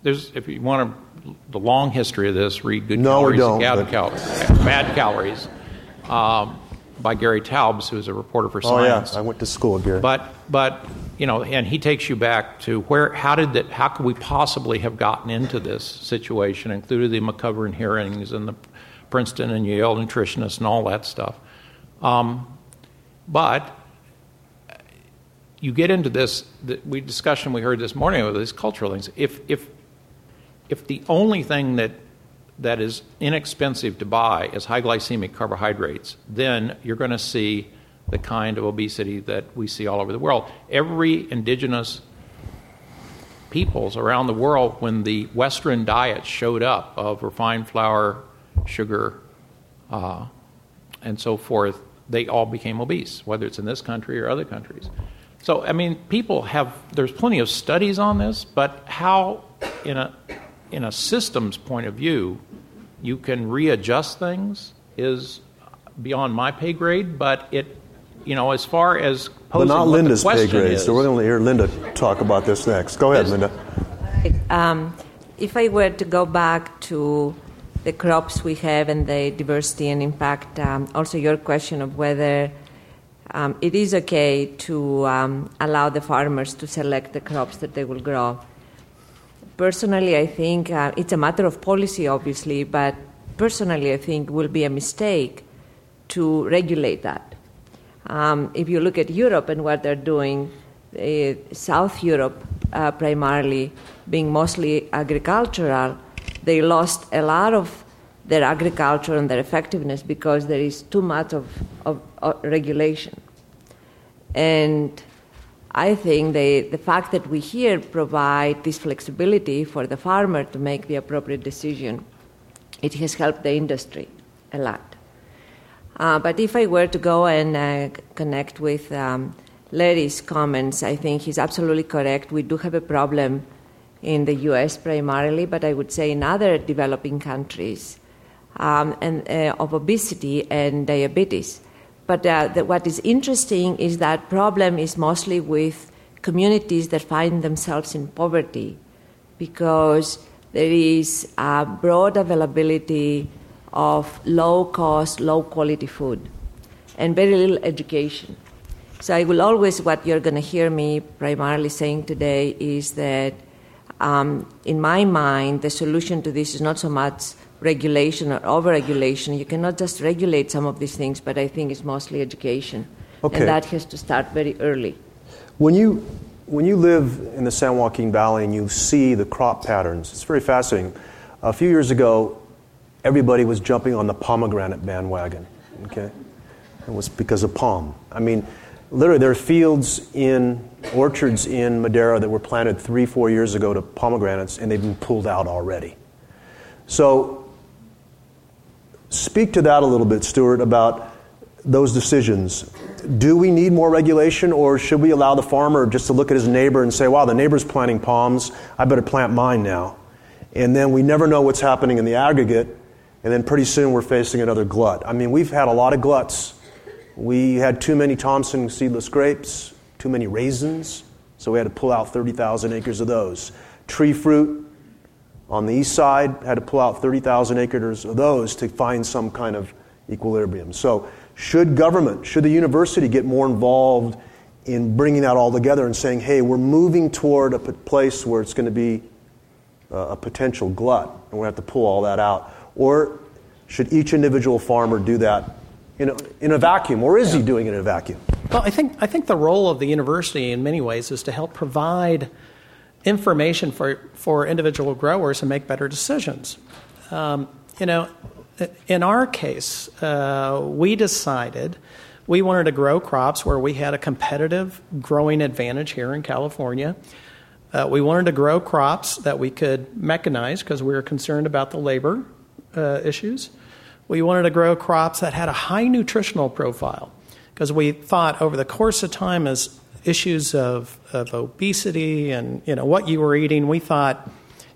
there's if you want to, the long history of this, read Good no, Calories and Bad but... Calories, Bad Calories um, by Gary Taubes, who's a reporter for Science. Oh, yeah. I went to school with Gary. But, but... You know, and he takes you back to where, how did that, how could we possibly have gotten into this situation, including the McCovern hearings and the Princeton and Yale nutritionists and all that stuff. Um, but you get into this, the, we discussion we heard this morning with these cultural things. If if if the only thing that that is inexpensive to buy is high glycemic carbohydrates, then you're going to see the kind of obesity that we see all over the world. Every indigenous peoples around the world, when the Western diet showed up of refined flour, sugar, uh, and so forth, they all became obese, whether it's in this country or other countries. So, I mean, people have, there's plenty of studies on this, but how, in a in a systems point of view, you can readjust things is beyond my pay grade, but it, you know, as far as posing but not Linda's pay grade, is, so we're going to hear Linda talk about this next. Go ahead, Linda. Um, if I were to go back to the crops we have and the diversity and impact, um, also your question of whether um, it is okay to um, allow the farmers to select the crops that they will grow. Personally, I think uh, it's a matter of policy, obviously, but personally, I think it will be a mistake to regulate that. Um, if you look at Europe and what they're doing, uh, South Europe uh, primarily being mostly agricultural, they lost a lot of their agriculture and their effectiveness because there is too much of, of, of regulation. And I think the, the fact that we here provide this flexibility for the farmer to make the appropriate decision, it has helped the industry a lot. Uh, but if I were to go and uh, connect with um, Larry's comments, I think he's absolutely correct. We do have a problem in the U S primarily, but I would say in other developing countries, um, and uh, of obesity and diabetes. But uh, the, what is interesting is that problem is mostly with communities that find themselves in poverty because there is a broad availability of low-cost, low-quality food and very little education. So I will always, what you're going to hear me primarily saying today is that um, in my mind, the solution to this is not so much regulation or over-regulation. You cannot just regulate some of these things, but I think it's mostly education. Okay. And that has to start very early. When you when you live in the San Joaquin Valley and you see the crop patterns, it's very fascinating. A few years ago, everybody was jumping on the pomegranate bandwagon, okay? It was because of palm. I mean, literally there are fields in, orchards in Madera that were planted three, four years ago to pomegranates, and they've been pulled out already. So speak to that a little bit, Stuart, about those decisions. Do we need more regulation, or should we allow the farmer just to look at his neighbor and say, wow, the neighbor's planting palms, I better plant mine now. And then we never know what's happening in the aggregate, and then pretty soon we're facing another glut. I mean, we've had a lot of gluts. We had too many Thompson seedless grapes, too many raisins, so we had to pull out thirty thousand acres of those. Tree fruit, on the east side, had to pull out thirty thousand acres of those to find some kind of equilibrium. So should government, should the university get more involved in bringing that all together and saying, hey, we're moving toward a place where it's going to be a potential glut, and we're going to have to pull all that out? Or should each individual farmer do that in a, in a vacuum, or is yeah. he doing it in a vacuum? Well, I think I think the role of the university in many ways is to help provide information for, for individual growers and make better decisions. Um, you know, in our case, uh, we decided we wanted to grow crops where we had a competitive growing advantage here in California. Uh, we wanted to grow crops that we could mechanize because we were concerned about the labor uh, issues. We wanted to grow crops that had a high nutritional profile because we thought over the course of time as issues of, of obesity and, you know, what you were eating, we thought,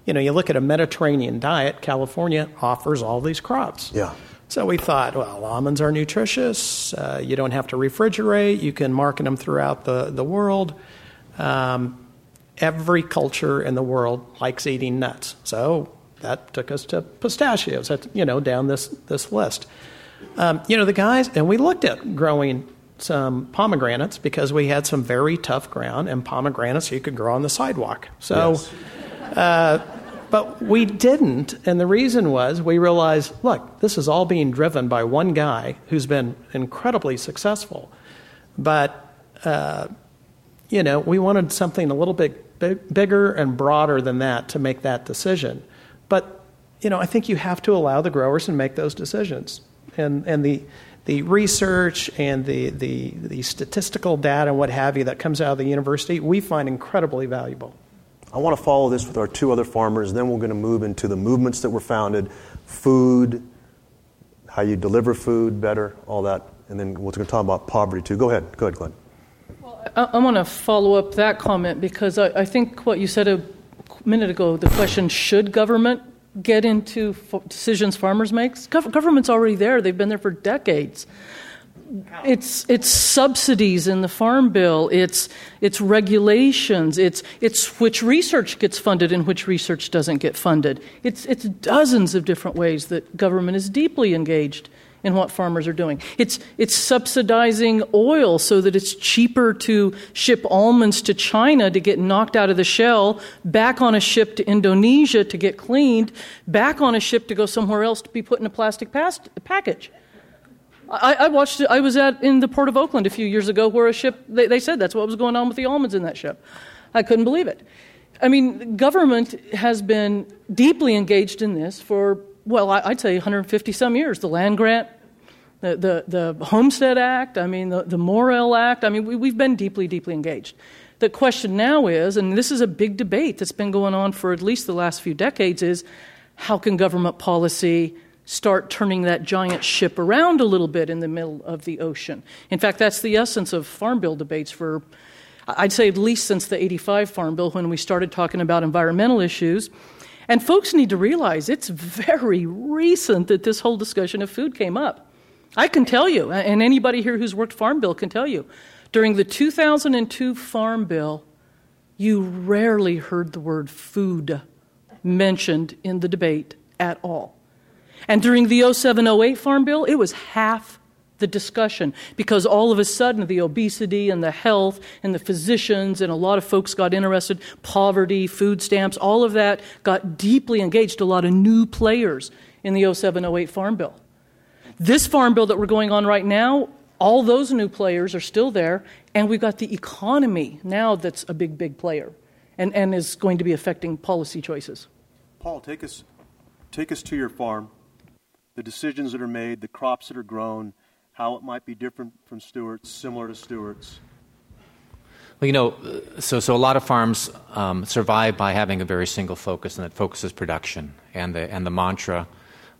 you know, you look at a Mediterranean diet, California offers all these crops. Yeah. So we thought, well, almonds are nutritious. Uh, you don't have to refrigerate. You can market them throughout the, the world. Um Every culture in the world likes eating nuts. So that took us to pistachios, you know, down this, this list. Um, you know, the guys, and we looked at growing some pomegranates because we had some very tough ground, and pomegranates you could grow on the sidewalk. So, yes. uh, but we didn't, and the reason was we realized, look, this is all being driven by one guy who's been incredibly successful. But uh You know, we wanted something a little bit big, bigger and broader than that to make that decision. But, you know, I think you have to allow the growers to make those decisions. And and the the research and the, the, the statistical data and what have you that comes out of the university, we find incredibly valuable. I want to follow this with our two other farmers. Then we're going to move into the movements that were founded, food, how you deliver food better, all that. And then we're going to talk about poverty, too. Go ahead. Go ahead, Glenn. I want to follow up that comment because I, I think what you said a minute ago, the question, should government get into f- decisions farmers make? Gov- government's already there. They've been there for decades. It's it's subsidies in the Farm Bill. It's it's regulations. It's it's which research gets funded and which research doesn't get funded. It's it's dozens of different ways that government is deeply engaged in what farmers are doing. It's it's subsidizing oil so that it's cheaper to ship almonds to China to get knocked out of the shell, back on a ship to Indonesia to get cleaned, back on a ship to go somewhere else to be put in a plastic past- package. I, I watched. I was at in the Port of Oakland a few years ago where a ship, they, they said that's what was going on with the almonds in that ship. I couldn't believe it. I mean, government has been deeply engaged in this for well, I, I'd say one hundred fifty some years, the land grant, the the, the Homestead Act, I mean, the, the Morrill Act. I mean, we, we've been deeply, deeply engaged. The question now is, and this is a big debate that's been going on for at least the last few decades, is how can government policy start turning that giant ship around a little bit in the middle of the ocean? In fact, that's the essence of Farm Bill debates for, I'd say, at least since the eighty-five Farm Bill, when we started talking about environmental issues. And folks need to realize it's very recent that this whole discussion of food came up. I can tell you, and anybody here who's worked Farm Bill can tell you, during the two thousand two Farm Bill, you rarely heard the word food mentioned in the debate at all. And during the oh seven oh eight Farm Bill, it was half the discussion, because all of a sudden the obesity and the health and the physicians and a lot of folks got interested, poverty, food stamps, all of that got deeply engaged, a lot of new players in the oh seven oh eight Farm Bill. This Farm Bill that we're going on right now, all those new players are still there, and we've got the economy now that's a big, big player and, and is going to be affecting policy choices. Paul, take us, take us to your farm, the decisions that are made, the crops that are grown, how it might be different from Stuart's, similar to Stuart's. Well, you know, so so a lot of farms um, survive by having a very single focus, and that focus is production, and the and the mantra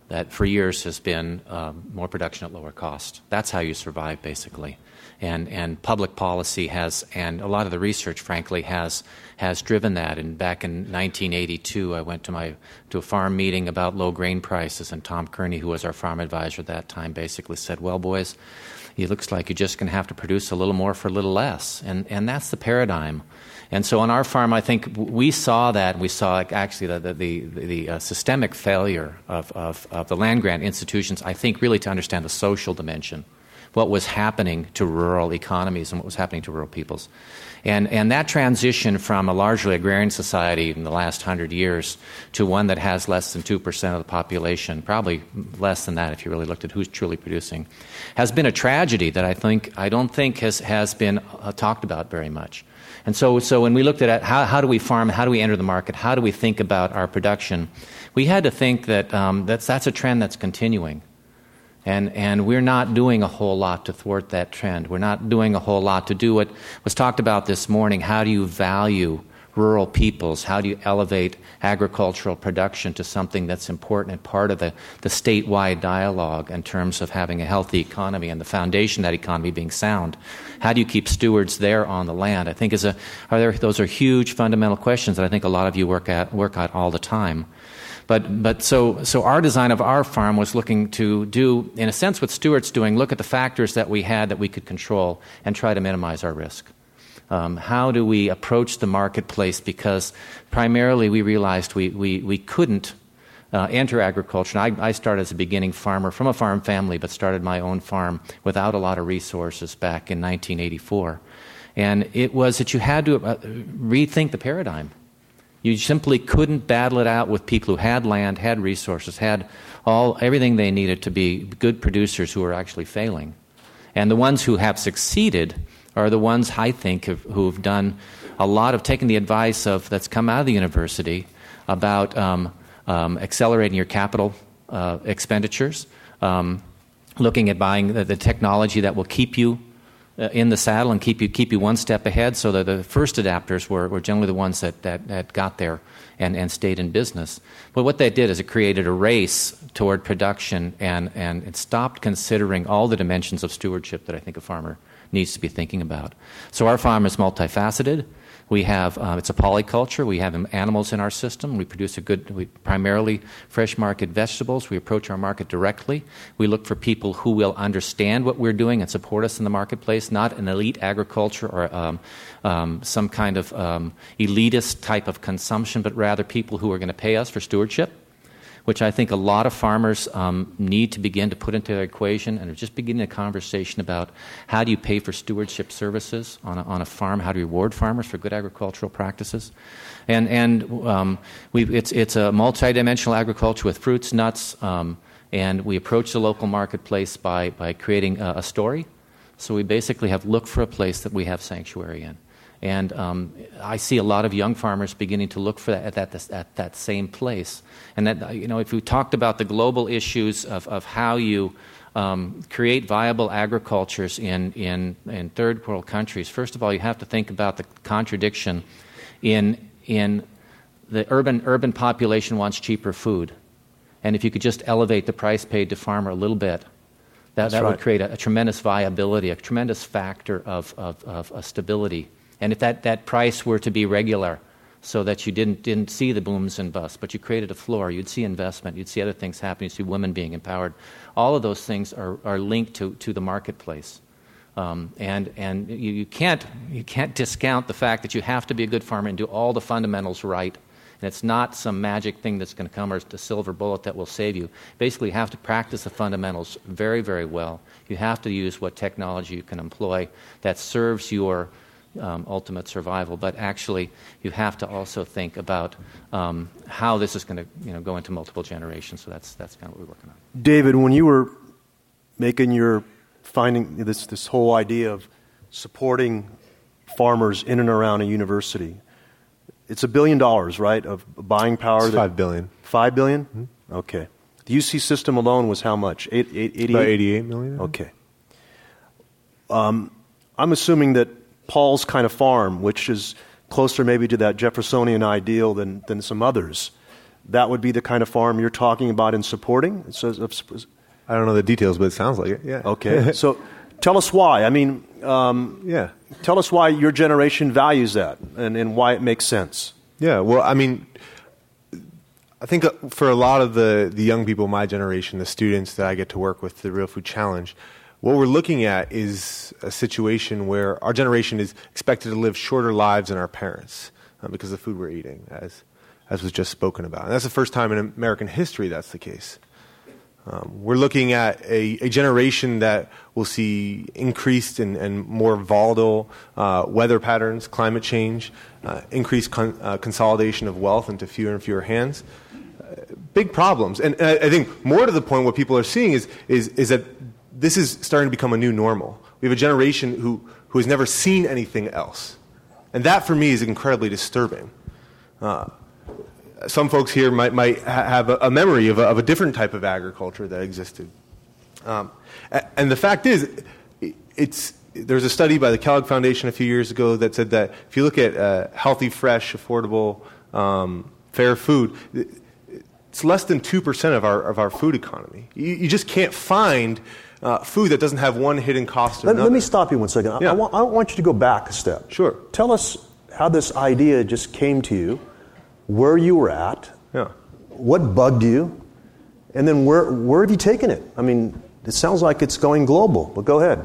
that for years has been um, more production at lower cost. That's how you survive, basically. And and public policy has, and a lot of the research, frankly, has has driven that. And back in nineteen eighty-two, I went to my to a farm meeting about low grain prices, and Tom Kearney, who was our farm advisor at that time, basically said, well, boys, it looks like you're just going to have to produce a little more for a little less. And and that's the paradigm. And so on our farm, I think we saw that, and we saw actually the the, the, the uh, systemic failure of, of, of the land grant institutions, I think, really to understand the social dimension, what was happening to rural economies and what was happening to rural peoples. And and that transition from a largely agrarian society in the last hundred years to one that has less than two percent of the population, probably less than that if you really looked at who's truly producing, has been a tragedy that I think I don't think has, has been uh, talked about very much. And so, so when we looked at how, how do we farm, how do we enter the market, how do we think about our production, we had to think that um, that's that's a trend that's continuing, and and we're not doing a whole lot to thwart that trend. We're not doing a whole lot to do what was talked about this morning. How do you value rural peoples? How do you elevate agricultural production to something that's important and part of the, the statewide dialogue in terms of having a healthy economy and the foundation of that economy being sound? How do you keep stewards there on the land? I think is a are there, those are huge fundamental questions that I think a lot of you work at work on all the time. But but so so our design of our farm was looking to do, in a sense, what Stuart's doing, look at the factors that we had that we could control and try to minimize our risk. Um, how do we approach the marketplace? Because primarily we realized we we, we couldn't uh, enter agriculture. And I, I started as a beginning farmer from a farm family, but started my own farm without a lot of resources back in nineteen eighty-four. And it was that you had to uh, rethink the paradigm. You simply couldn't battle it out with people who had land, had resources, had all everything they needed to be good producers who were actually failing. And the ones who have succeeded are the ones, I think, who have done a lot of taking the advice of that's come out of the university about um, um, accelerating your capital uh, expenditures, um, looking at buying the, the technology that will keep you uh, in the saddle and keep you keep you one step ahead. So that the first adapters were, were generally the ones that, that, that got there and, and stayed in business. But what that did is it created a race toward production, and, and it stopped considering all the dimensions of stewardship that I think a farmer needs to be thinking about. So our farm is multifaceted. We have uh, it's a polyculture. We have animals in our system. We produce a good, we primarily fresh market vegetables. We approach our market directly. We look for people who will understand what we're doing and support us in the marketplace, not an elite agriculture or um, um, some kind of um, elitist type of consumption, but rather people who are going to pay us for stewardship, which I think a lot of farmers um, need to begin to put into their equation, and are just beginning a conversation about how do you pay for stewardship services on a, on a farm, how do you reward farmers for good agricultural practices. And and um, we it's it's a multidimensional agriculture with fruits, nuts, um, and we approach the local marketplace by, by creating a, a story. So we basically have looked for a place that we have sanctuary in. And um, I see a lot of young farmers beginning to look for that at that, at that same place. And that, you know, if we talked about the global issues of, of how you um, create viable agricultures in, in, in third world countries, first of all, you have to think about the contradiction in in the urban urban population wants cheaper food. And if you could just elevate the price paid to farmer a little bit, that, that right. would create a, a tremendous viability, a tremendous factor of, of, of a stability. And if that, that price were to be regular, so that you didn't didn't see the booms and busts, but you created a floor, you'd see investment, you'd see other things happening, you'd see women being empowered. All of those things are, are linked to, to the marketplace. Um, and and you, you can't you can't discount the fact that you have to be a good farmer and do all the fundamentals right. And it's not some magic thing that's going to come or the silver bullet that will save you. Basically, you have to practice the fundamentals very, very well. You have to use what technology you can employ that serves your Um, ultimate survival, but actually you have to also think about um, how this is going to, you know, go into multiple generations. So that's that's kind of what we're working on. David, when you were making your finding this this whole idea of supporting farmers in and around a university, it's a billion dollars, right? Of buying power. It's that, five billion. Five billion? Mm-hmm. Okay. The U C system alone was how much? Eight, eight, eighty-eight? About eighty-eight million. Okay. Um, I'm assuming that Paul's kind of farm, which is closer maybe to that Jeffersonian ideal than, than some others, that would be the kind of farm you're talking about and supporting? It says, I don't know the details, but it sounds like it, yeah. Okay. So tell us why. I mean, um, yeah. tell us why your generation values that and, and why it makes sense. Yeah, well, I mean, I think for a lot of the, the young people my generation, the students that I get to work with, the Real Food Challenge, what we're looking at is a situation where our generation is expected to live shorter lives than our parents uh, because of the food we're eating, as as was just spoken about. And that's the first time in American history that's the case. Um, we're looking at a, a generation that will see increased and, and more volatile uh, weather patterns, climate change, uh, increased con- uh, consolidation of wealth into fewer and fewer hands. Uh, big problems. And, and I, I think more to the point what people are seeing is is is that this is starting to become a new normal. We have a generation who, who has never seen anything else. And that, for me, is incredibly disturbing. Uh, some folks here might, might ha- have a, a memory of a, of a different type of agriculture that existed. Um, and the fact is, it's there's a study by the Kellogg Foundation a few years ago that said that if you look at uh, healthy, fresh, affordable, um, fair food, it's less than two percent of our, of our food economy. You, you just can't find Uh, food that doesn't have one hidden cost or let, another. Let me stop you one second. I, yeah. I, wa- I want you to go back a step. Sure. Tell us how this idea just came to you, where you were at, yeah. what bugged you, and then where where have you taken it? I mean, it sounds like it's going global, but go ahead.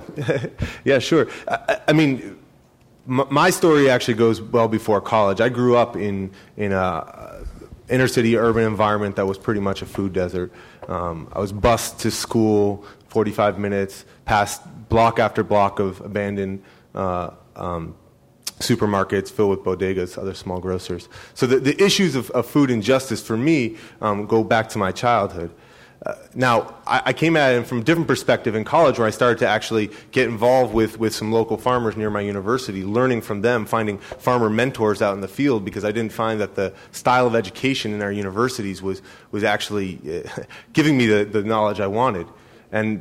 yeah, sure. I, I mean, m- my story actually goes well before college. I grew up in in a inner city urban environment that was pretty much a food desert. Um, I was bused to school forty-five minutes, past block after block of abandoned uh, um, supermarkets filled with bodegas, other small grocers. So the, the issues of, of food injustice for me um, go back to my childhood. Uh, now, I, I came at it from a different perspective in college where I started to actually get involved with, with some local farmers near my university, learning from them, finding farmer mentors out in the field because I didn't find that the style of education in our universities was, was actually uh, giving me the, the knowledge I wanted. And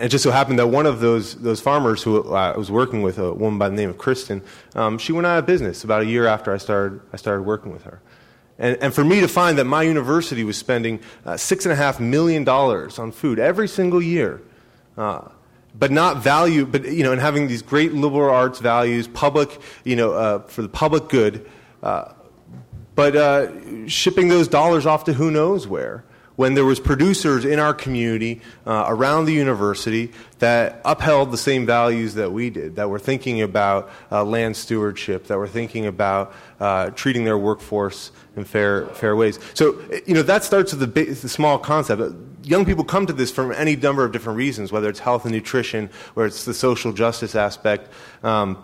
it just so happened that one of those those farmers who I was working with, a woman by the name of Kristen, um, she went out of business about a year after I started I started working with her. And and for me to find that my university was spending uh, six and a half million dollars on food every single year, uh, but not value, but you know, and having these great liberal arts values, public, you know, uh, for the public good, uh, but uh, shipping those dollars off to who knows where. When there was producers in our community uh, around the university that upheld the same values that we did, that were thinking about uh, land stewardship, that were thinking about uh, treating their workforce in fair fair ways. So, you know, that starts with the, big, the small concept. Young people come to this from any number of different reasons, whether it's health and nutrition, whether it's the social justice aspect. Um,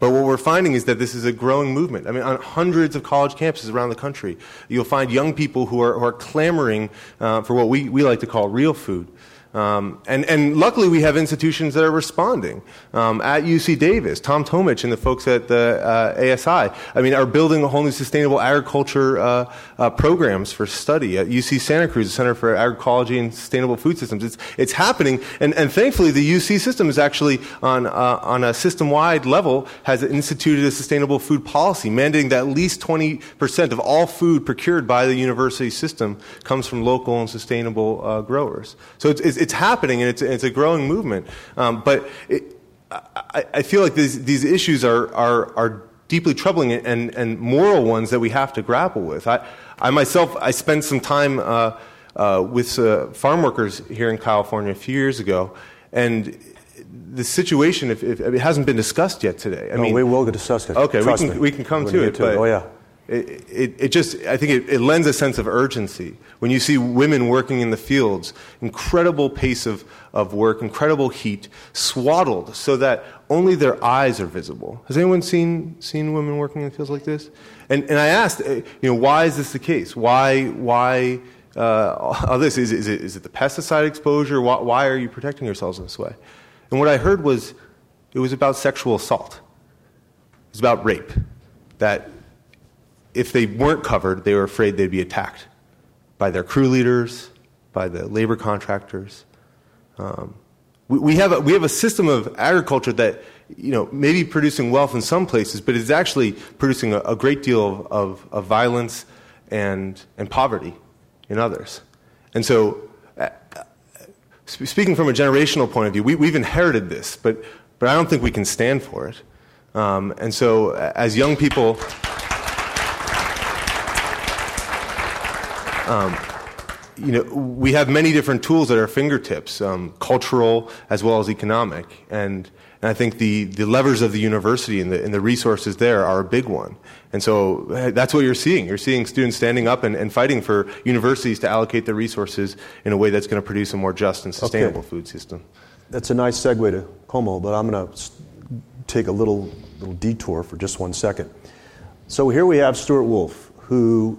But what we're finding is that this is a growing movement. I mean, on hundreds of college campuses around the country, you'll find young people who are, who are clamoring uh, for what we, we like to call real food. Um, and, and luckily, we have institutions that are responding. Um, at U C Davis, Tom Tomich and the folks at the uh, A S I, I mean, are building a whole new sustainable agriculture uh, uh, programs for study. At U C Santa Cruz, the Center for Agroecology and Sustainable Food Systems, it's it's happening. And, and thankfully, the U C system is actually on uh, on a system-wide level has instituted a sustainable food policy, mandating that at least twenty percent of all food procured by the university system comes from local and sustainable uh, growers. So it's, it's It's happening, and it's, it's a growing movement. Um, but it, I, I feel like these, these issues are, are, are deeply troubling and, and moral ones that we have to grapple with. I, I myself, I spent some time uh, uh, with uh, farm workers here in California a few years ago, and the situation, if, if it hasn't been discussed yet today. I no, mean, we will discuss it. Okay, Trust we can me. we can come to it. To but, it. Oh yeah. It, it, it just, I think it, it lends a sense of urgency when you see women working in the fields, incredible pace of, of work, incredible heat, swaddled so that only their eyes are visible. Has anyone seen seen women working in the fields like this? And and I asked, you know, why is this the case? Why why uh, all this is is it, is it the pesticide exposure? Why, why are you protecting yourselves in this way? And what I heard was, it was about sexual assault. It was about rape. That. If they weren't covered, they were afraid they'd be attacked by their crew leaders, by the labor contractors. Um, we, we have a, we have a system of agriculture that, you know, may be producing wealth in some places, but is actually producing a, a great deal of, of, of violence and and poverty in others. And so, uh, speaking from a generational point of view, we, we've inherited this, but but I don't think we can stand for it. Um, and so, as young people. Um, you know, we have many different tools at our fingertips, um, cultural as well as economic, and and I think the, the levers of the university and the and the resources there are a big one. And so that's what you're seeing. You're seeing students standing up and, and fighting for universities to allocate their resources in a way that's going to produce a more just and sustainable okay. food system. That's a nice segue to Komal, but I'm going to take a little little detour for just one second. So here we have Stuart Wolf, who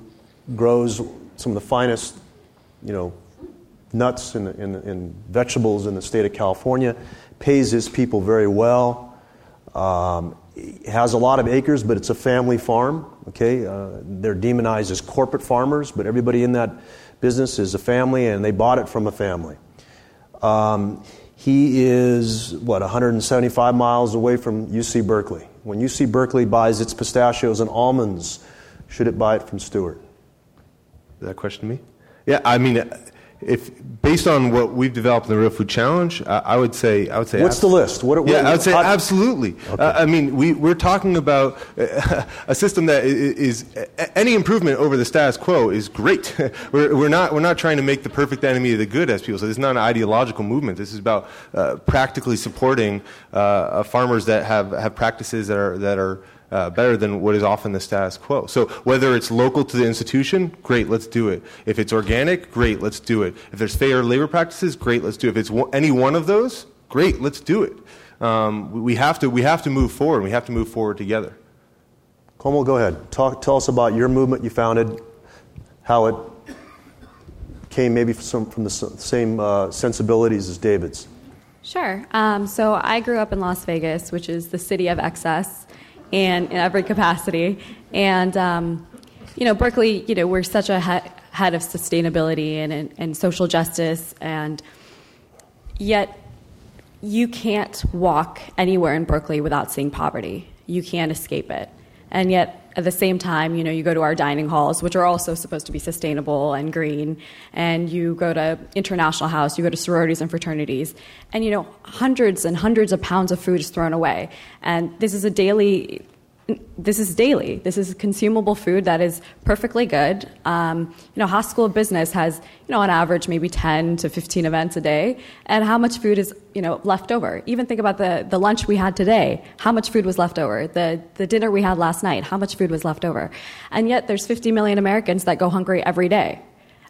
grows some of the finest, you know, nuts and, and, and vegetables in the state of California, pays his people very well, um, has a lot of acres, but it's a family farm, okay? Uh, they're demonized as corporate farmers, but everybody in that business is a family, and they bought it from a family. Um, he is, what, one hundred seventy-five miles away from U C Berkeley. When U C Berkeley buys its pistachios and almonds, should it buy it from Stewart? That question to me? Yeah, I mean, if based on what we've developed in the Real Food Challenge, I, I would say, I would say. What's abs- the list? What, what, yeah, what, I would say hot- absolutely. Okay. Uh, I mean, we we're talking about uh, a system that is, is any improvement over the status quo is great. we're we're not we're not trying to make the perfect enemy of the good, as people say. This is not an ideological movement. This is about uh, practically supporting uh, uh, farmers that have, have practices that are that are. Uh, better than what is often the status quo. So whether it's local to the institution, great, let's do it. If it's organic, great, let's do it. If there's fair labor practices, great, let's do it. If it's w- any one of those, great, let's do it. Um, we have to we have to move forward. We have to move forward together. Komal, go ahead. Talk, tell us about your movement you founded, how it came maybe from, from the same uh, sensibilities as David's. Sure. Um, so I grew up in Las Vegas, which is the city of excess. And in every capacity. And, um, you know, Berkeley, you know, we're such a he- head of sustainability and, and, and social justice, and yet you can't walk anywhere in Berkeley without seeing poverty. You can't escape it. And yet, at the same time, you know, you go to our dining halls, which are also supposed to be sustainable and green, and you go to International House, you go to sororities and fraternities, and, you know, hundreds and hundreds of pounds of food is thrown away. And this is a daily, this is daily. This is consumable food that is perfectly good. Um, you know, Haas School of Business has, you know, on average, maybe ten to fifteen events a day, and how much food is, you know, left over. Even think about the, the lunch we had today, how much food was left over. The the dinner we had last night, how much food was left over. And yet there's fifty million Americans that go hungry every day.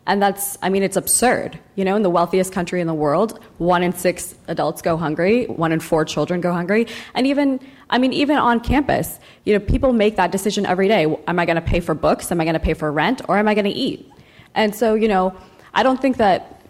And that's, I mean, it's absurd. You know, in the wealthiest country in the world, one in six adults go hungry, one in four children go hungry. And even, I mean, even on campus, you know, people make that decision every day. Am I going to pay for books? Am I going to pay for rent? Or am I going to eat? And so, you know, I don't think that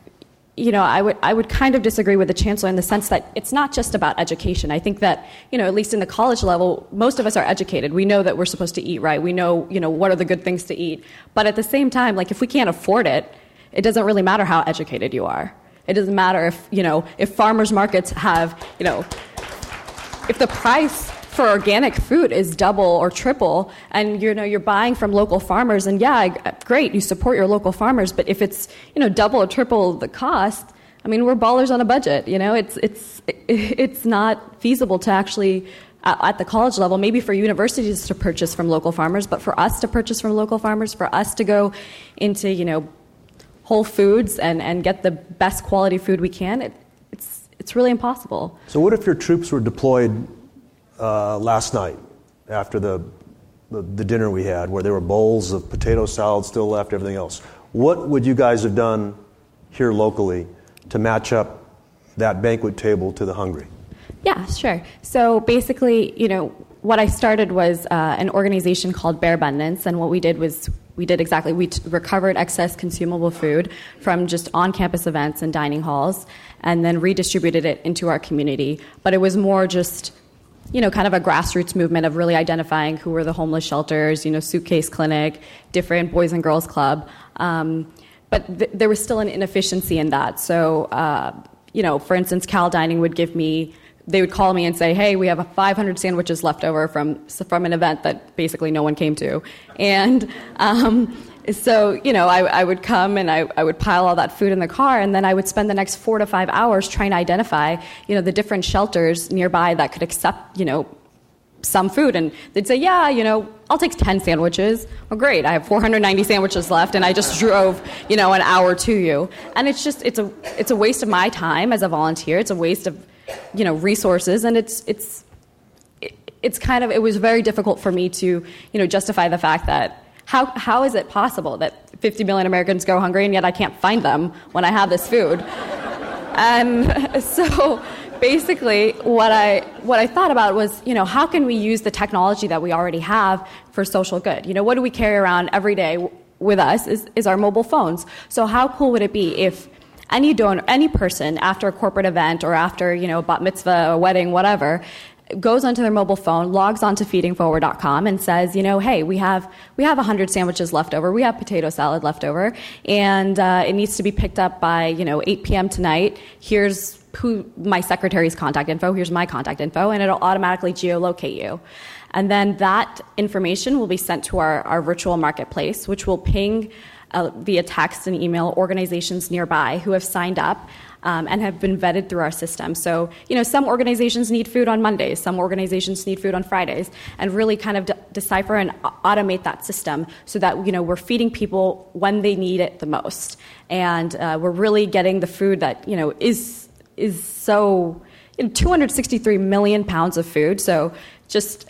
you know, I would I would kind of disagree with the chancellor in the sense that it's not just about education. I think that, you know, at least in the college level, most of us are educated. We know that we're supposed to eat right. We know, you know, what are the good things to eat. But at the same time, like, if we can't afford it, it doesn't really matter how educated you are. It doesn't matter if, you know, if farmers markets have, you know, if the price for organic food is double or triple, and you know you're buying from local farmers, and yeah, great, you support your local farmers, but if it's, you know, double or triple the cost, I mean, we're ballers on a budget. You know, it's it's it's not feasible to actually at the college level, maybe for universities to purchase from local farmers, but for us to purchase from local farmers, for us to go into, you know, Whole Foods and and get the best quality food we can, it, it's it's really impossible. So what if your troops were deployed Uh, last night after the, the the dinner we had, where there were bowls of potato salad still left, everything else? What would you guys have done here locally to match up that banquet table to the hungry? Yeah, sure. So basically, you know, what I started was uh, an organization called Bear Abundance, and what we did was we did exactly, we t- recovered excess consumable food from just on-campus events and dining halls, and then redistributed it into our community. But it was more just, you know, kind of a grassroots movement of really identifying who were the homeless shelters, you know, Suitcase Clinic, different Boys and Girls Club. Um, but th- there was still an inefficiency in that. So, uh, you know, for instance, Cal Dining would give me, they would call me and say, hey, we have five hundred sandwiches left over from from an event that basically no one came to. And um, so, you know, I, I would come and I, I would pile all that food in the car, and then I would spend the next four to five hours trying to identify, you know, the different shelters nearby that could accept, you know, some food. And they'd say, yeah, you know, I'll take ten sandwiches. Well, great, I have four hundred ninety sandwiches left, and I just drove, you know, an hour to you. And it's just, it's a it's a waste of my time as a volunteer. It's a waste of, you know, resources, and it's it's it's kind of, it was very difficult for me to, you know, justify the fact that how how is it possible that fifty million Americans go hungry and yet I can't find them when I have this food? And so basically what I what I thought about was, you know, how can we use the technology that we already have for social good? You know, what do we carry around every day with us is is our mobile phones. So how cool would it be if any donor, any person after a corporate event or after, you know, a bat mitzvah, a wedding, whatever, goes onto their mobile phone, logs onto feeding forward dot com and says, you know, hey, we have we have one hundred sandwiches left over, we have potato salad left over, and uh, it needs to be picked up by, you know, eight p.m. tonight. Here's who my secretary's contact info, here's my contact info, and it'll automatically geolocate you. And then that information will be sent to our, our virtual marketplace, which will ping Uh, via text and email organizations nearby who have signed up um, and have been vetted through our system. So, you know, some organizations need food on Mondays, some organizations need food on Fridays, and really kind of de- decipher and automate that system so that, you know, we're feeding people when they need it the most. And uh, we're really getting the food that, you know, is is so, you know, two hundred sixty-three million pounds of food. So just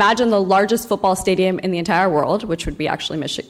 imagine the largest football stadium in the entire world, which would be actually Michi-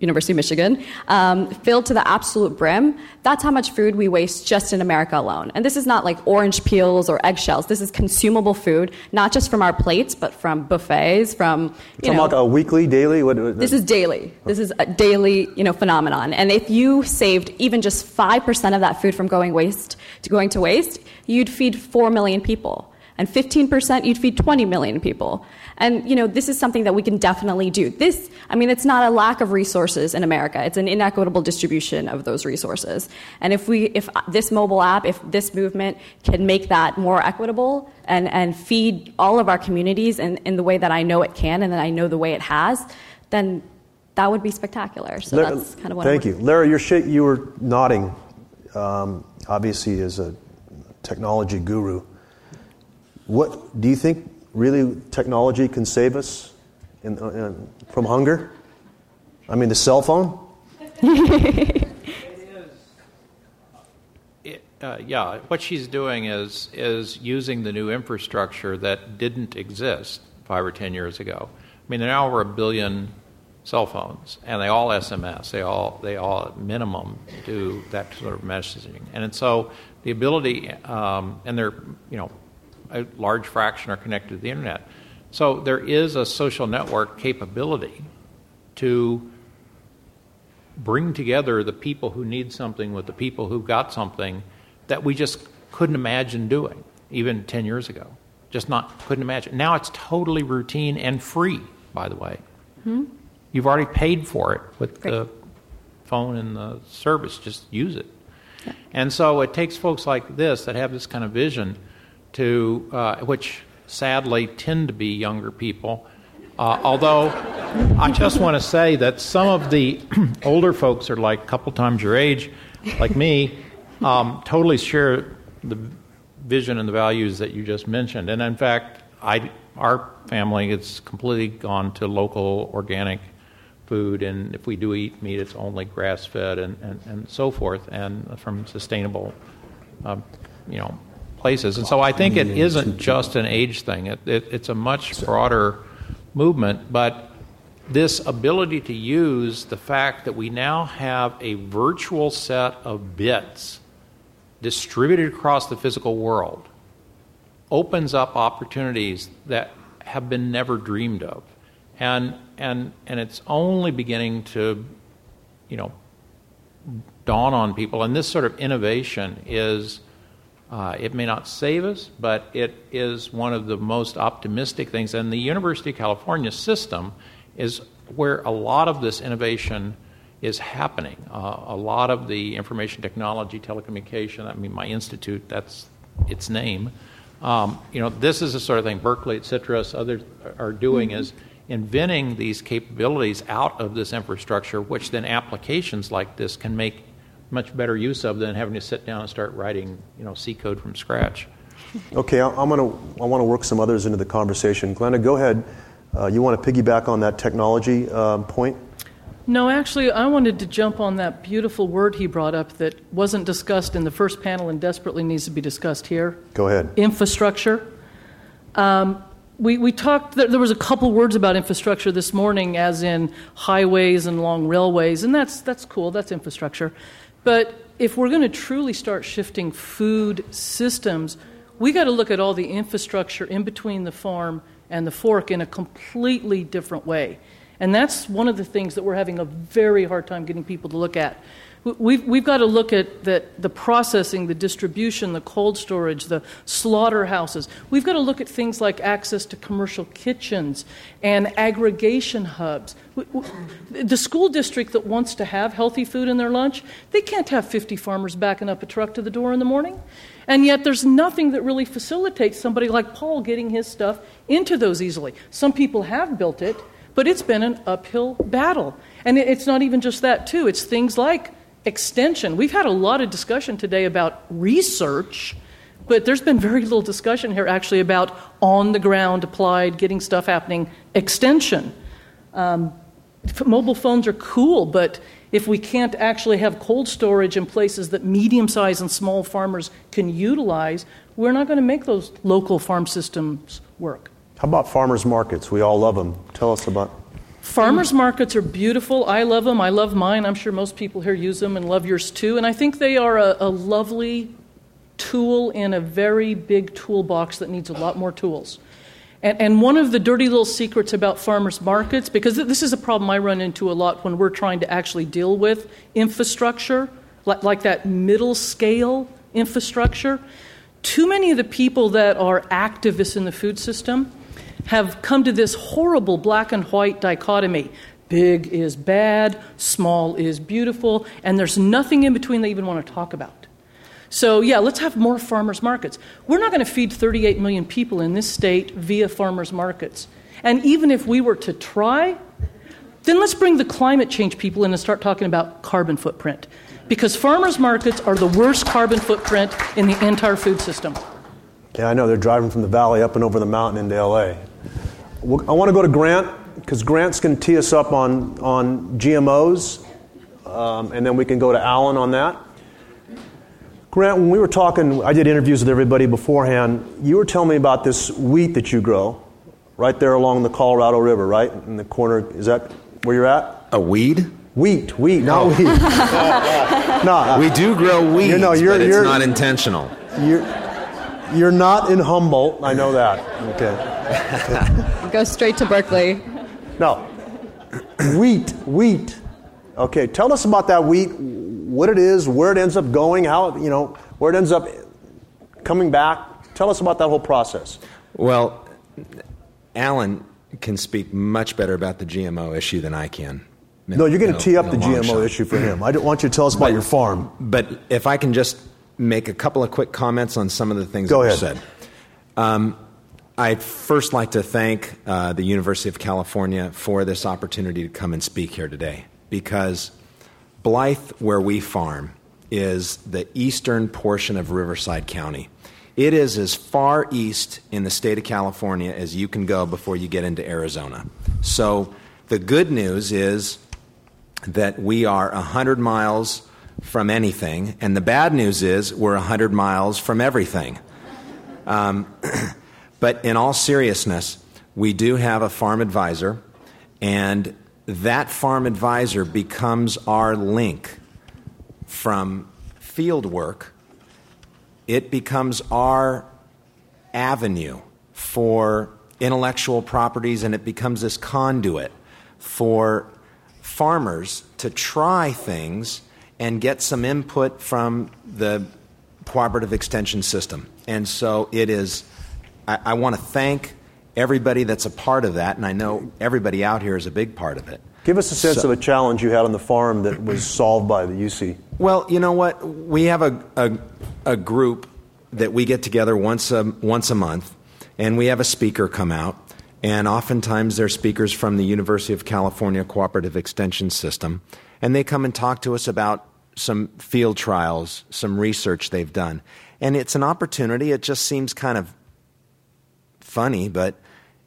University of Michigan, um, filled to the absolute brim. That's how much food we waste just in America alone. And this is not like orange peels or eggshells. This is consumable food, not just from our plates, but from buffets, from, you know, like a weekly, daily? What, what, this is daily. This is a daily, you know, phenomenon. And if you saved even just five percent of that food from going waste to going to waste, you'd feed four million people. And fifteen percent, you'd feed twenty million people. And, you know, this is something that we can definitely do. This, I mean, it's not a lack of resources in America. It's an inequitable distribution of those resources. And if we, if this mobile app, if this movement can make that more equitable and, and feed all of our communities in, in the way that I know it can and that I know the way it has, then that would be spectacular. So Larry, that's kind of what I Thank I'm you. Larry, you're sh- you were nodding, um, obviously, as a technology guru. What do you think? Really, technology can save us in, uh, from hunger? I mean, the cell phone. It is. It, uh, yeah, what she's doing is is using the new infrastructure that didn't exist five or ten years ago. I mean, there are now over a billion cell phones, and they all S M S. They all they all at minimum do that sort of messaging, and, and so the ability um, and they're you know. a large fraction are connected to the internet. So there is a social network capability to bring together the people who need something with the people who got something that we just couldn't imagine doing even ten years ago. Just not couldn't imagine. Now it's totally routine and free, by the way. Hmm? You've already paid for it with Great. The phone and the service. Just use it. Yeah. And so it takes folks like this that have this kind of vision to, uh, which sadly tend to be younger people, Uh, although I just want to say that some of the older folks are like a couple times your age, like me, um, totally share the vision and the values that you just mentioned. And in fact, I, our family has completely gone to local organic food. And if we do eat meat, it's only grass-fed and, and, and so forth, and from sustainable um, you know, places. And so I think it isn't just an age thing. It, it, it's a much broader movement, but this ability to use the fact that we now have a virtual set of bits distributed across the physical world opens up opportunities that have been never dreamed of, and and and it's only beginning to, you know, dawn on people. And this sort of innovation is, Uh, it may not save us, but it is one of the most optimistic things. And the University of California system is where a lot of this innovation is happening. Uh, a lot of the information technology, telecommunication, I mean, my institute, that's its name. Um, you know, this is the sort of thing Berkeley, et cetera, others are doing, mm-hmm. is inventing these capabilities out of this infrastructure, which then applications like this can make much better use of than having to sit down and start writing, you know, C code from scratch. Okay, I'm gonna. I want to work some others into the conversation. Glenda, go ahead. Uh, you want to piggyback on that technology uh, point? No, actually, I wanted to jump on that beautiful word he brought up that wasn't discussed in the first panel and desperately needs to be discussed here. Go ahead. Infrastructure. Um, We we talked, there was a couple words about infrastructure this morning, as in highways and long railways, and that's that's cool, that's infrastructure. But if we're going to truly start shifting food systems, we got to look at all the infrastructure in between the farm and the fork in a completely different way. And that's one of the things that we're having a very hard time getting people to look at. We've, we've got to look at the, the processing, the distribution, the cold storage, the slaughterhouses. We've got to look at things like access to commercial kitchens and aggregation hubs. We, we, the school district that wants to have healthy food in their lunch, they can't have fifty farmers backing up a truck to the door in the morning. And yet there's nothing that really facilitates somebody like Paul getting his stuff into those easily. Some people have built it, but it's been an uphill battle. And it, it's not even just that, too. It's things like extension. We've had a lot of discussion today about research, but there's been very little discussion here actually about on-the-ground, applied, getting stuff happening, extension. Um, mobile phones are cool, but if we can't actually have cold storage in places that medium-sized and small farmers can utilize, we're not going to make those local farm systems work. How about farmers markets? We all love them. Tell us about farmers markets are beautiful. I love them. I love mine. I'm sure most people here use them and love yours too. And I think they are a, a lovely tool in a very big toolbox that needs a lot more tools. And, and one of the dirty little secrets about farmers markets, because this is a problem I run into a lot when we're trying to actually deal with infrastructure, like, like that middle scale infrastructure, too many of the people that are activists in the food system have come to this horrible black and white dichotomy. Big is bad, small is beautiful, and there's nothing in between they even want to talk about. So, yeah, let's have more farmers markets. We're not going to feed thirty-eight million people in this state via farmers markets. And even if we were to try, then let's bring the climate change people in and start talking about carbon footprint, because farmers markets are the worst carbon footprint in the entire food system. Yeah, I know. They're driving from the valley up and over the mountain into L A. Well, I want to go to Grant, because Grant's going to tee us up on, on G M Os, um, and then we can go to Alan on that. Grant, when we were talking, I did interviews with everybody beforehand. You were telling me about this wheat that you grow right there along the Colorado River, right? In the corner. Is that where you're at? A weed? Wheat, wheat, not oh. wheat. no, we do grow wheat, you know, you're, but it's you're, not intentional. You're... You're not in Humboldt. I know that. Okay. Go straight to Berkeley. No. Wheat, wheat. Okay, tell us about that wheat, what it is, where it ends up going, how, you know, where it ends up coming back. Tell us about that whole process. Well, Alan can speak much better about the G M O issue than I can. In, no, you're going to tee up the G M O shot. issue for him. I don't want you to tell us but, about your farm. But if I can just make a couple of quick comments on some of the things Go that ahead. you said. Um, I'd first like to thank uh, the University of California for this opportunity to come and speak here today, because Blythe, where we farm, is the eastern portion of Riverside County. It is as far east in the state of California as you can go before you get into Arizona. So the good news is that we are one hundred miles from anything, and the bad news is we're one hundred miles from everything. Um, but in all seriousness, we do have a farm advisor, and that farm advisor becomes our link from field work. It becomes our avenue for intellectual properties, and it becomes this conduit for farmers to try things and get some input from the cooperative extension system. And so it is, I, I want to thank everybody that's a part of that, and I know everybody out here is a big part of it. Give us a sense so, of a challenge you had on the farm that was solved by the U C. Well, you know what? We have a, a, a group that we get together once a, once a month, and we have a speaker come out, and oftentimes they're speakers from the University of California Cooperative Extension System, and they come and talk to us about some field trials, some research they've done. And it's an opportunity. It just seems kind of funny, but,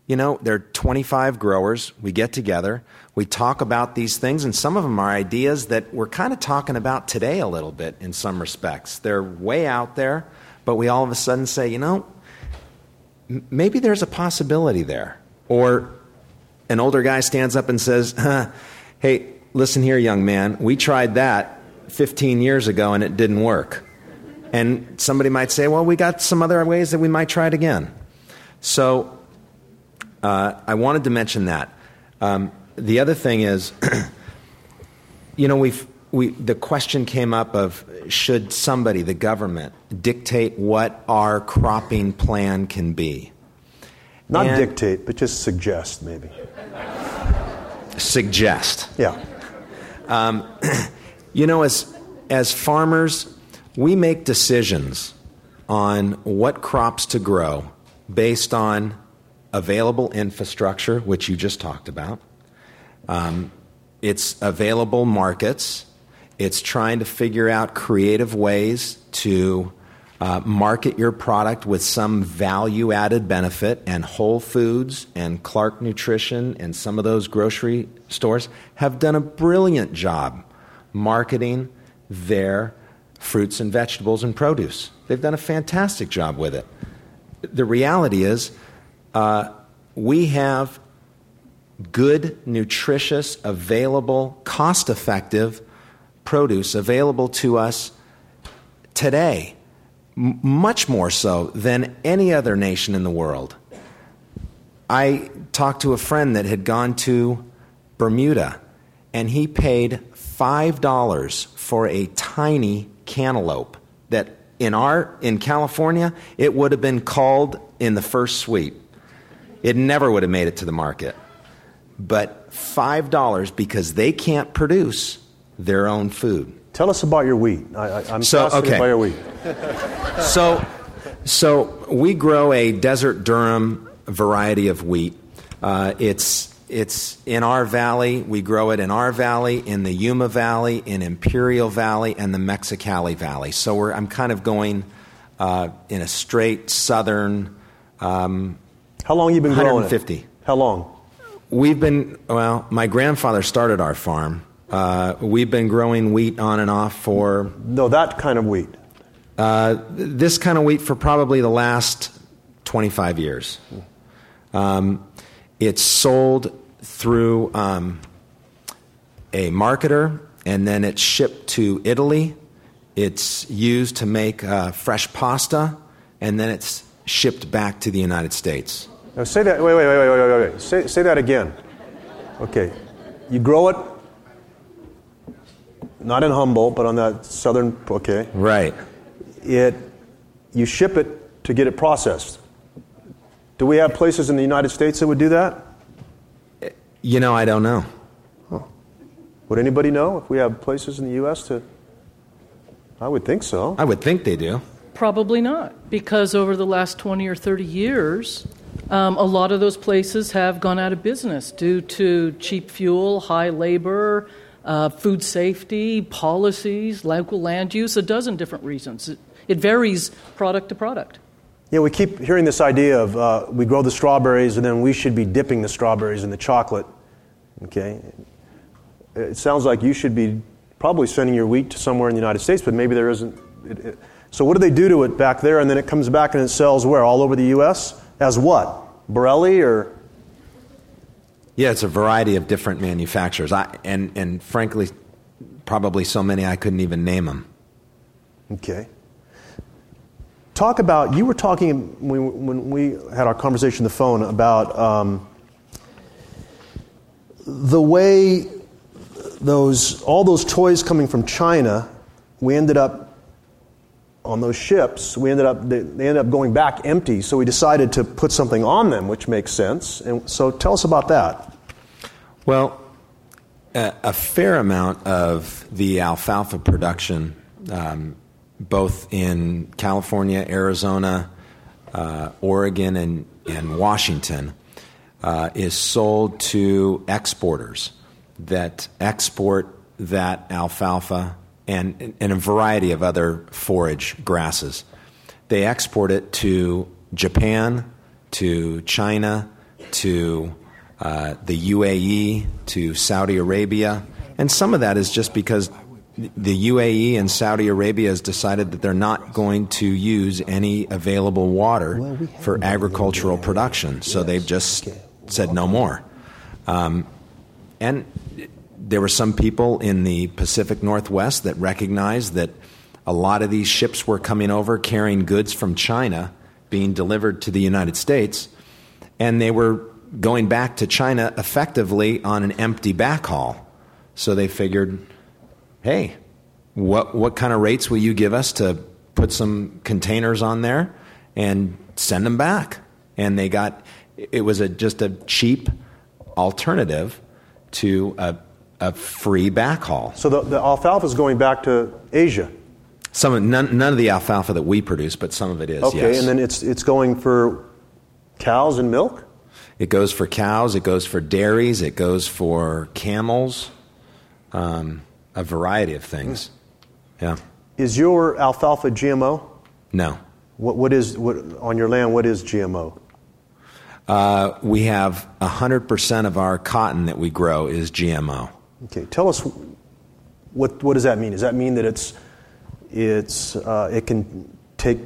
you know, there are twenty-five growers. We get together. We talk about these things, and some of them are ideas that we're kind of talking about today a little bit in some respects. They're way out there, but we all of a sudden say, you know, m- maybe there's a possibility there. Or an older guy stands up and says, huh, hey, listen here, young man, we tried that fifteen years ago and it didn't work. And somebody might say, well, we got some other ways that we might try it again. So uh, I wanted to mention that. Um, the other thing is, you know, we've, we the question came up of should somebody, the government, dictate what our cropping plan can be? Not and dictate, but just suggest, maybe. Suggest. Yeah. Um, you know, as as farmers, we make decisions on what crops to grow based on available infrastructure, which you just talked about. Um, it's available markets. It's trying to figure out creative ways to uh, market your product with some value-added benefit. And Whole Foods and Clark Nutrition and some of those grocery stores have done a brilliant job marketing their fruits and vegetables and produce. They've done a fantastic job with it. The reality is uh, we have good, nutritious, available, cost-effective produce available to us today, m- much more so than any other nation in the world. I talked to a friend that had gone to Bermuda, and he paid five dollars for a tiny cantaloupe that in our in California, it would have been culled in the first sweep. It never would have made it to the market. But five dollars because they can't produce their own food. Tell us about your wheat. I, I, I'm so, fascinated okay. by your wheat. so, so we grow a Desert Durham variety of wheat. Uh, it's It's in our valley. We grow it in our valley, in the Yuma Valley, in Imperial Valley, and the Mexicali Valley. So we're, I'm kind of going uh, in a straight southern. Um, How long you been growing it? How long? We've been, well, my grandfather started our farm. Uh, we've been growing wheat on and off for. No, that kind of wheat. Uh, this kind of wheat for probably the last twenty-five years. Um, it's sold through um, a marketer, and then it's shipped to Italy. It's used to make uh, fresh pasta, and then it's shipped back to the United States. Now say that. Wait, wait, wait, wait, wait, wait. Say, say that again. Okay, you grow it. not in Humboldt, but on that southern, okay. Right. It, you ship it to get it processed. Do we have places in the United States that would do that? You know, I don't know. Huh. Would anybody know if we have places in the U S to... I would think so. I would think they do. Probably not, because over the last twenty or thirty years, um, a lot of those places have gone out of business due to cheap fuel, high labor, uh, food safety, policies, local land use, a dozen different reasons. It, it varies product to product. Yeah, we keep hearing this idea of uh, we grow the strawberries and then we should be dipping the strawberries in the chocolate. Okay, it sounds like you should be probably sending your wheat to somewhere in the United States, but maybe there isn't. It, it, so what do they do to it back there, and then it comes back and it sells where? All over the U S? As what? Borelli or? Yeah, it's a variety of different manufacturers. I and and frankly, probably so many I couldn't even name them. Okay. Talk about, you were talking when, when we had our conversation on the phone about um, the way... Those all those toys coming from China, we ended up on those ships. We ended up they ended up going back empty. So we decided to put something on them, which makes sense. And so, tell us about that. Well, a, a fair amount of the alfalfa production, um, both in California, Arizona, uh, Oregon, and and Washington, uh, is sold to exporters that export that alfalfa and, and a variety of other forage grasses. They export it to Japan, to China, to uh, the U A E, to Saudi Arabia. And some of that is just because the U A E and Saudi Arabia has decided that they're not going to use any available water for agricultural production. So they've just said no more. Um, And there were some people in the Pacific Northwest that recognized that a lot of these ships were coming over carrying goods from China being delivered to the United States, and they were going back to China effectively on an empty backhaul. So they figured, hey, what what kind of rates will you give us to put some containers on there and send them back? And they got, it was a, just a cheap alternative to a, a free backhaul. So the, the alfalfa is going back to Asia? Some none, none of the alfalfa that we produce, but some of it is, okay, yes. Okay, and then it's it's going for cows and milk? It goes for cows, it goes for dairies, it goes for camels, um, a variety of things. Mm. Yeah. Is your alfalfa G M O? No. What What is, what on your land, what is G M O? Uh, we have one hundred percent of our cotton that we grow is G M O. Okay, tell us what what does that mean? Does that mean that it's it's uh, it can take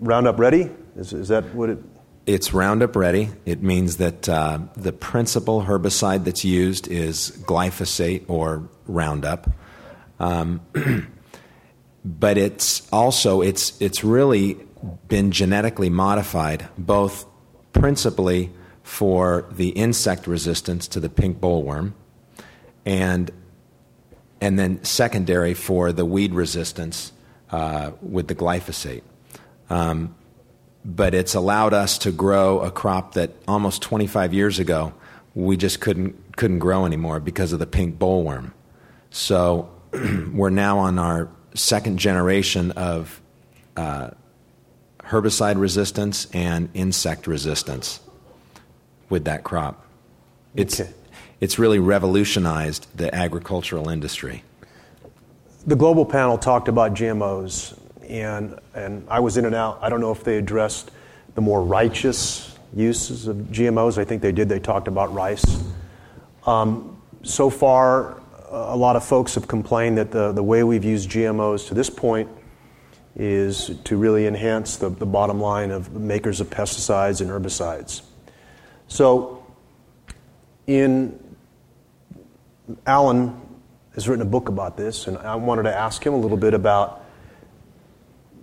Roundup Ready? Is is that what it? It's Roundup Ready. It means that uh, the principal herbicide that's used is glyphosate or Roundup, um, but it's also it's it's really been genetically modified both. Principally for the insect resistance to the pink bollworm, and and then secondary for the weed resistance uh, with the glyphosate. Um, but it's allowed us to grow a crop that almost twenty-five years ago we just couldn't couldn't grow anymore because of the pink bollworm. So we're now on our second generation of. Uh, herbicide resistance and insect resistance with that crop. It's okay. It's really revolutionized the agricultural industry. The global panel talked about G M Os, and and I was in and out. I don't know if they addressed the more righteous uses of G M Os. I think they did. They talked about rice. Um, so far, a lot of folks have complained that the, the way we've used G M Os to this point is to really enhance the, the bottom line of makers of pesticides and herbicides. So, in Alan has written a book about this, and I wanted to ask him a little bit about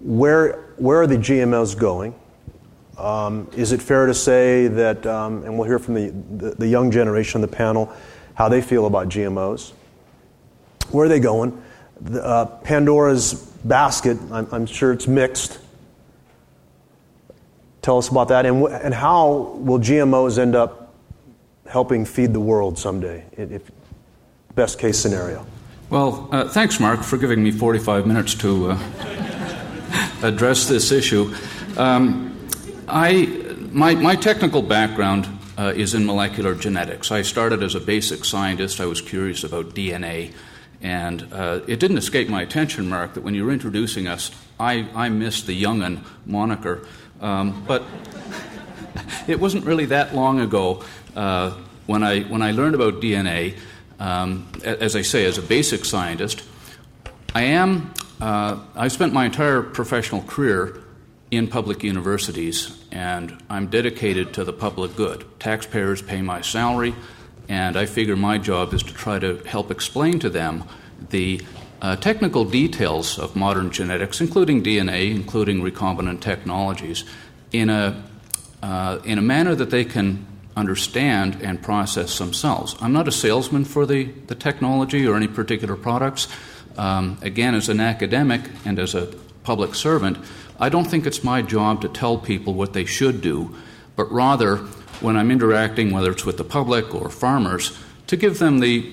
where where are the G M Os going? Um, is it fair to say that, um, and we'll hear from the, the, the young generation on the panel, how they feel about G M Os. Where are they going? the, uh, Pandora's basket. I'm, I'm sure it's mixed. Tell us about that, and and how will G M Os end up helping feed the world someday? If best case scenario. Well, uh, thanks, Mark, for giving me forty-five minutes to uh, address this issue. Um, I my my technical background uh, is in molecular genetics. I started as a basic scientist. I was curious about D N A, and uh, it didn't escape my attention, Mark, that when you were introducing us, I I missed the Young'un moniker. Um, but it wasn't really that long ago uh, when I when I learned about D N A. Um, as I say, as a basic scientist, I am. Uh, I've spent my entire professional career in public universities, and I'm dedicated to the public good. Taxpayers pay my salary, and I figure my job is to try to help explain to them the Uh, technical details of modern genetics, including D N A, including recombinant technologies, in a uh, in a manner that they can understand and process themselves. I'm not a salesman for the, the technology or any particular products. Um, again, as an academic and as a public servant, I don't think it's my job to tell people what they should do, but rather, when I'm interacting, whether it's with the public or farmers, to give them the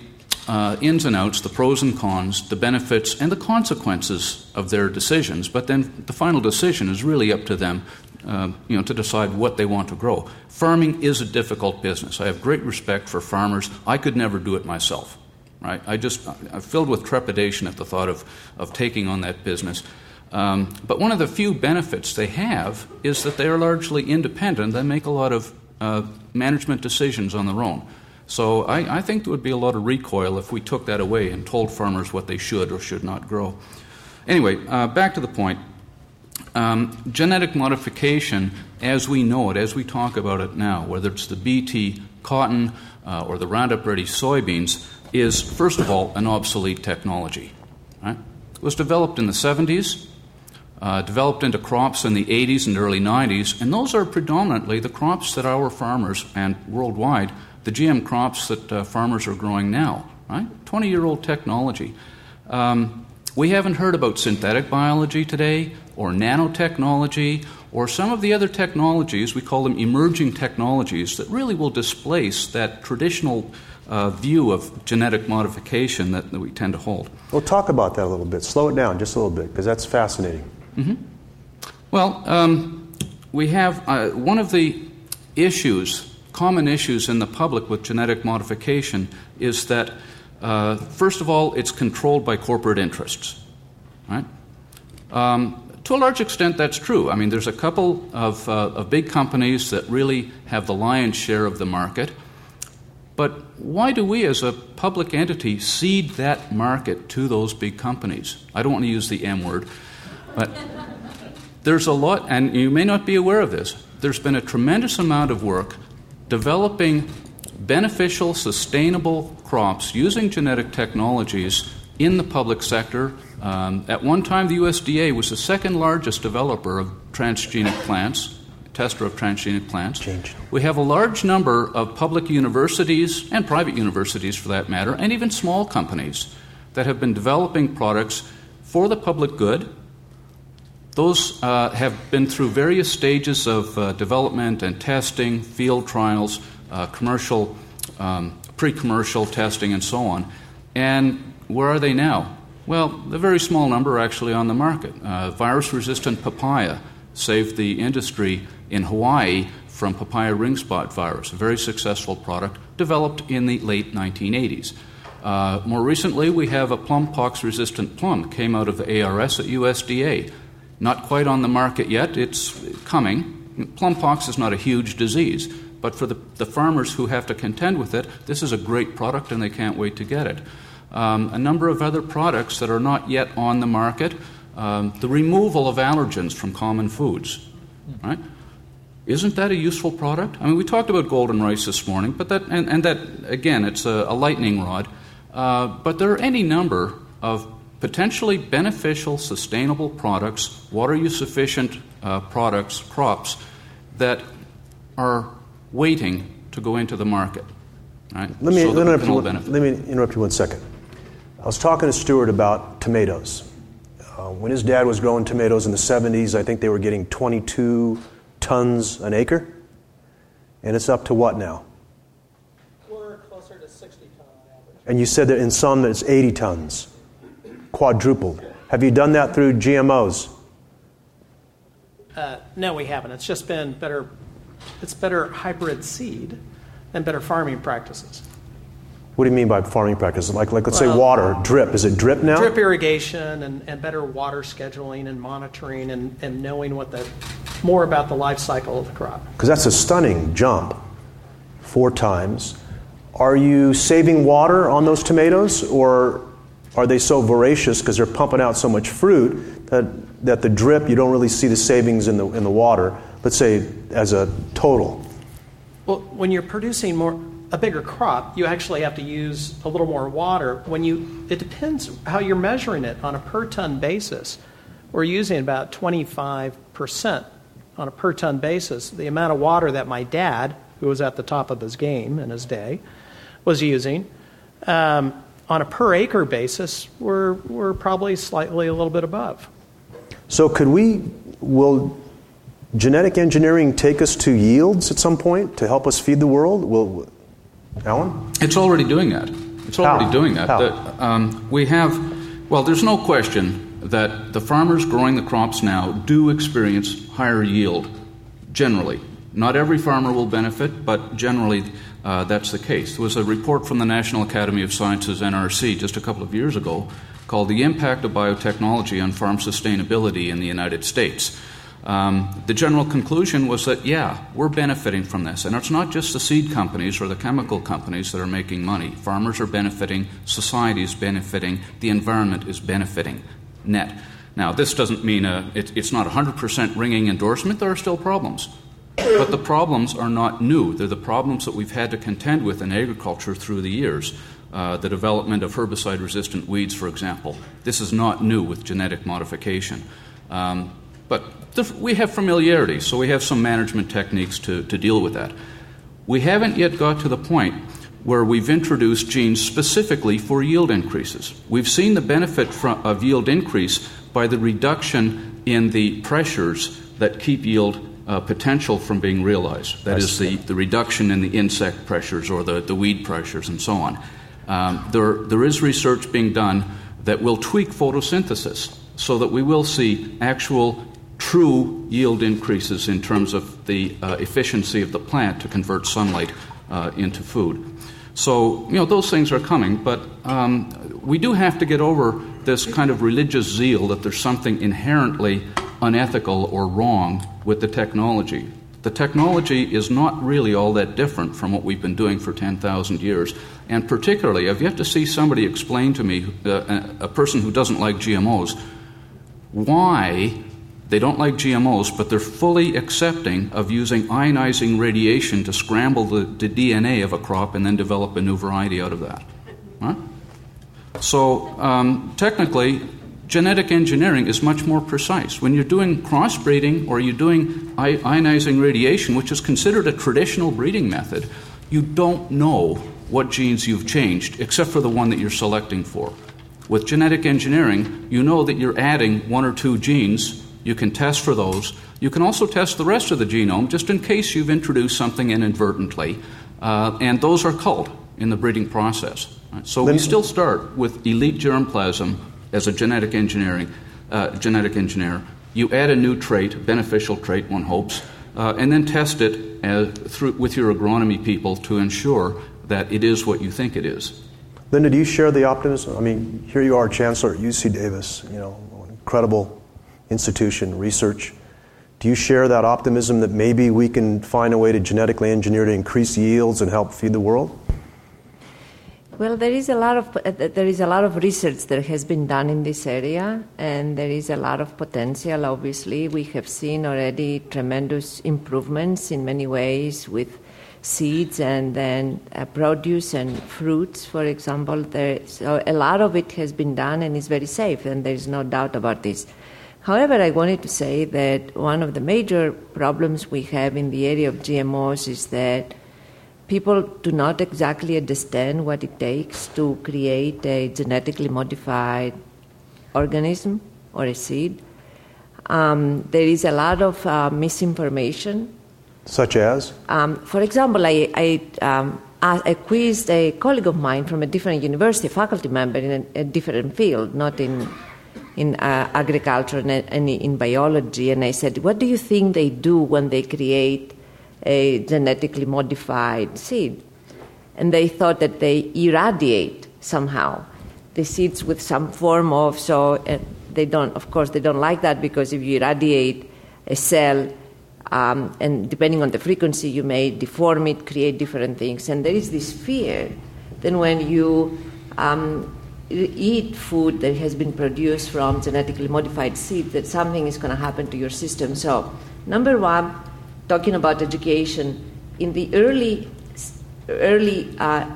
Uh, ins and outs, the pros and cons, the benefits, and the consequences of their decisions. But then the final decision is really up to them, uh, you know, to decide what they want to grow. Farming is a difficult business. I have great respect for farmers. I could never do it myself, right? I just, I'm filled with trepidation at the thought of, of taking on that business. Um, but one of the few benefits they have is that they are largely independent. They make a lot of uh, management decisions on their own. So I, I think there would be a lot of recoil if we took that away and told farmers what they should or should not grow. Anyway, uh, back to the point. Um, genetic modification, as we know it, as we talk about it now, whether it's the B T cotton uh, or the Roundup Ready soybeans, is, first of all, an obsolete technology. Right? It was developed in the seventies, uh, developed into crops in the eighties and early nineties, and those are predominantly the crops that our farmers and worldwide the G M crops that uh, farmers are growing now, right? twenty-year-old technology. Um, we haven't heard about synthetic biology today or nanotechnology or some of the other technologies, we call them emerging technologies, that really will displace that traditional uh, view of genetic modification that, that we tend to hold. Well, talk about that a little bit. Slow it down just a little bit because that's fascinating. Mm-hmm. Well, um, we have uh, one of the issues... common issues in the public with genetic modification is that, uh, first of all, it's controlled by corporate interests. Right? Um, to a large extent, that's true. I mean, there's a couple of, uh, of big companies that really have the lion's share of the market. But why do we, as a public entity, cede that market to those big companies? I don't want to use the M word, but there's a lot, and you may not be aware of this, there's been a tremendous amount of work developing beneficial, sustainable crops using genetic technologies in the public sector. Um, at one time, the U S D A was the second largest developer of transgenic plants, tester of transgenic plants. Change. We have a large number of public universities and private universities, for that matter, and even small companies that have been developing products for the public good. Those uh, have been through various stages of uh, development and testing, field trials, uh, commercial, um, pre-commercial testing, and so on. And where are they now? Well, a very small number are actually on the market. Uh, virus-resistant papaya saved the industry in Hawaii from papaya ring spot virus, a very successful product developed in the late nineteen eighties. Uh, more recently, we have a plum pox-resistant plum, came out of the A R S at U S D A. Not quite on the market yet. It's coming. Plum pox is not a huge disease, but for the, the farmers who have to contend with it, this is a great product and they can't wait to get it. Um, a number of other products that are not yet on the market, um, the removal of allergens from common foods. Right? Isn't that a useful product? I mean, we talked about golden rice this morning, but that and, and that, again, it's a, a lightning rod. Uh, but there are any number of potentially beneficial, sustainable products, water-use-efficient uh, products, crops, that are waiting to go into the market. Right? Let me, so let, me interrupt you, let me interrupt you one second. I was talking to Stuart about tomatoes. Uh, when his dad was growing tomatoes in the seventies, I think they were getting twenty-two tons an acre. And it's up to what now? We're closer to sixty tons on average. And you said that in some that it's eighty tons, quadrupled. Have you done that through G M Os? Uh, no, we haven't. It's just been better. It's better hybrid seed and better farming practices. What do you mean by farming practices? Like, like let's well, say water, drip. Is it drip now? Drip irrigation and, and better water scheduling and monitoring and, and knowing what the more about the life cycle of the crop. Because that's a stunning jump, four times. Are you saving water on those tomatoes, or are they so voracious because they're pumping out so much fruit that that the drip, you don't really see the savings in the in the water? Let's say as a total. Well, when you're producing more. A bigger crop, you actually have to use a little more water. When you, it depends how you're measuring it. On a per ton basis, we're using about twenty-five percent on a per ton basis. The amount of water that my dad, who was at the top of his game in his day, was using um, on a per acre basis, we're we're probably slightly a little bit above. So, could we will. genetic engineering take us to yields at some point to help us feed the world? Will. Alan? It's already doing that. It's already How? doing that. that um, we have, well, there's no question that the farmers growing the crops now do experience higher yield, generally. Not every farmer will benefit, but generally uh, that's the case. There was a report from the National Academy of Sciences, N R C, just a couple of years ago called The Impact of Biotechnology on Farm Sustainability in the United States. Um, the general conclusion was that, yeah, we're benefiting from this. And it's not just the seed companies or the chemical companies that are making money. Farmers are benefiting, society is benefiting, the environment is benefiting, net. Now, this doesn't mean a, it, it's not one hundred percent ringing endorsement. There are still problems. But the problems are not new. They're the problems that we've had to contend with in agriculture through the years. Uh, the development of herbicide-resistant weeds, for example. This is not new with genetic modification. Um, but... We have familiarity, so we have some management techniques to, to deal with that. We haven't yet got to the point where we've introduced genes specifically for yield increases. We've seen the benefit from, of yield increase by the reduction in the pressures that keep yield uh, potential from being realized. That is the, the reduction in the insect pressures or the, the weed pressures and so on. Um, there, there is research being done that will tweak photosynthesis so that we will see actual true yield increases in terms of the uh, efficiency of the plant to convert sunlight uh, into food. So, you know, those things are coming, but um, we do have to get over this kind of religious zeal that there's something inherently unethical or wrong with the technology. The technology is not really all that different from what we've been doing for ten thousand years, and particularly, I've yet to see somebody explain to me, uh, a person who doesn't like G M Os, why they don't like G M Os, but they're fully accepting of using ionizing radiation to scramble the, the D N A of a crop and then develop a new variety out of that. Huh? So um, technically, genetic engineering is much more precise. When you're doing crossbreeding or you're doing ionizing radiation, which is considered a traditional breeding method, you don't know what genes you've changed except for the one that you're selecting for. With genetic engineering, you know that you're adding one or two genes. You can test for those. You can also test the rest of the genome just in case you've introduced something inadvertently. Uh, and those are culled in the breeding process. Right? So Let we me, still start with elite germplasm as a genetic engineering uh, genetic engineer. You add a new trait, beneficial trait, one hopes, uh, and then test it as, through, with your agronomy people to ensure that it is what you think it is. Linda, do you share the optimism? I mean, here you are, Chancellor at U C Davis, you know, incredible institution, research. Do you share that optimism that maybe we can find a way to genetically engineer to increase yields and help feed the world? Well, there is a lot of uh, there is a lot of research that has been done in this area, and there is a lot of potential. Obviously, we have seen already tremendous improvements in many ways with seeds and then uh, produce and fruits, for example. There, so a lot of it has been done and is very safe, and there is no doubt about this. However, I wanted to say that one of the major problems we have in the area of G M Os is that people do not exactly understand what it takes to create a genetically modified organism or a seed. Um, there is a lot of uh, misinformation. Such as? Um, for example, I, I, um, I quizzed a colleague of mine from a different university, a faculty member in a, a different field, not in in uh, agriculture and, and in biology, and I said, what do you think they do when they create a genetically modified seed? And they thought that they irradiate somehow the seeds with some form of, so uh, they don't, of course, they don't like that, because if you irradiate a cell, Um, and depending on the frequency, you may deform it, create different things. And there is this fear that when you um, eat food that has been produced from genetically modified seed, that something is going to happen to your system. So, number one, talking about education, in the early early uh,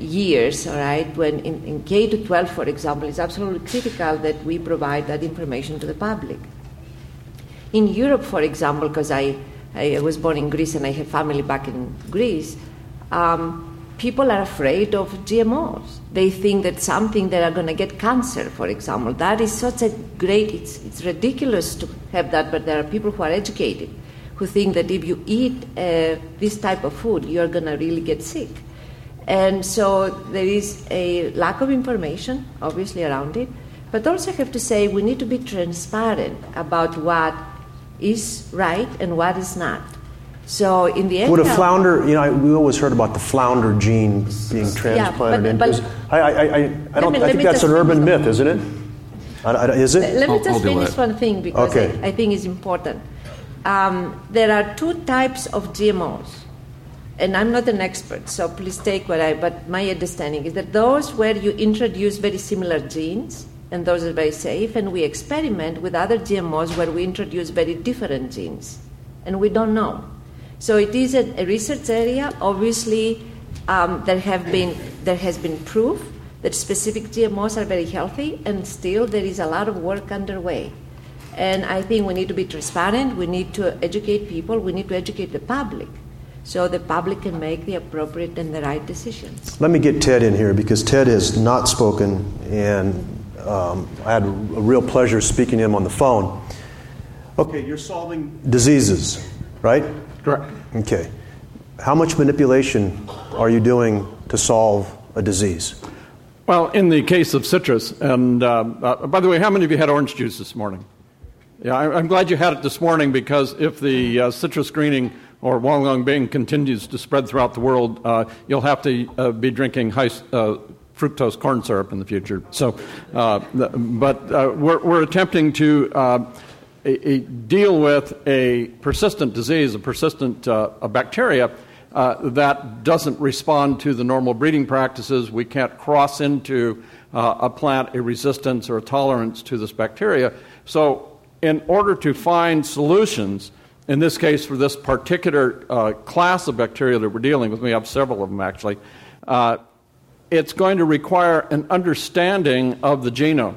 years, all right, when in, in K to twelve, for example, it's absolutely critical that we provide that information to the public. In Europe, for example, because I, I was born in Greece and I have family back in Greece, um, people are afraid of G M Os. They think that something that are going to get cancer, for example. That is such a great, it's, it's ridiculous to have that, but there are people who are educated who think that if you eat uh, this type of food, you're going to really get sick. And so there is a lack of information, obviously, around it. But also I have to say we need to be transparent about what is right and what is not. So in the end, would a flounder? You know, I, we always heard about the flounder gene being transplanted yeah, but, into. But, I, I, I, I don't. Me, I think that's an urban myth, isn't it? I, I, is it? Let me I'll, just I'll finish one thing because okay. I, I think it's important. Um, there are two types of G M Os, and I'm not an expert, so please take what I. But my understanding is that those where you introduce very similar genes. And those are very safe, and we experiment with other G M Os where we introduce very different genes, and we don't know. So it is a, a research area. Obviously, um, there have been there has been proof that specific G M Os are very healthy, and still there is a lot of work underway. And I think we need to be transparent. We need to educate people. We need to educate the public, so the public can make the appropriate and the right decisions. Let me get Ted in here because Ted has not spoken and. Um, I had a real pleasure speaking to him on the phone. Okay, you're solving diseases, right? Correct. Okay. How much manipulation are you doing to solve a disease? Well, in the case of citrus, and uh, uh, by the way, how many of you had orange juice this morning? Yeah, I, I'm glad you had it this morning because if the uh, citrus greening or Wollongongbing continues to spread throughout the world, uh, you'll have to uh, be drinking high uh, fructose corn syrup in the future. So, uh, but uh, we're, we're attempting to uh, a, a deal with a persistent disease, a persistent uh, a bacteria uh, that doesn't respond to the normal breeding practices. We can't cross into uh, a plant a resistance or a tolerance to this bacteria. So, in order to find solutions, in this case for this particular uh, class of bacteria that we're dealing with, we have several of them actually. Uh, It's going to require an understanding of the genome.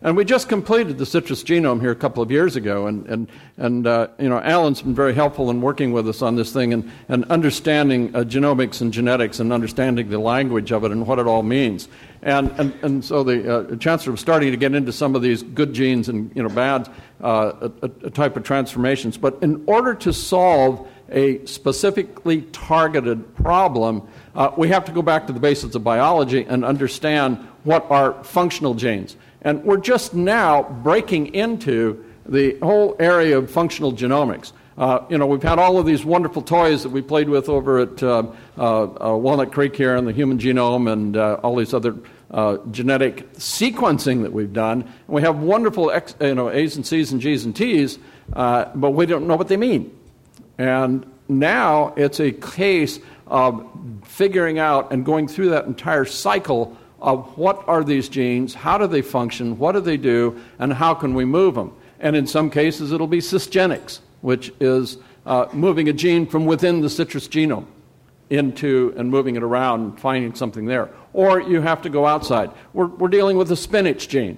And we just completed the citrus genome here a couple of years ago, and, and, and uh, you know, Alan's been very helpful in working with us on this thing and, and understanding uh, genomics and genetics and understanding the language of it and what it all means. And, and, and so the uh, Chancellor was starting to get into some of these good genes and you know, bad uh, a, a type of transformations. But in order to solve a specifically targeted problem, uh, we have to go back to the basics of biology and understand what are functional genes. And we're just now breaking into the whole area of functional genomics. Uh, you know, we've had all of these wonderful toys that we played with over at uh, uh, uh, Walnut Creek here and the human genome and uh, all these other uh, genetic sequencing that we've done. And we have wonderful ex- you know, A's and C's and G's and T's, uh, but we don't know what they mean. And now it's a case of figuring out and going through that entire cycle of what are these genes, how do they function, what do they do, and how can we move them. And in some cases, it'll be cisgenics, which is uh, moving a gene from within the citrus genome into and moving it around and finding something there. Or you have to go outside. We're, we're dealing with a spinach gene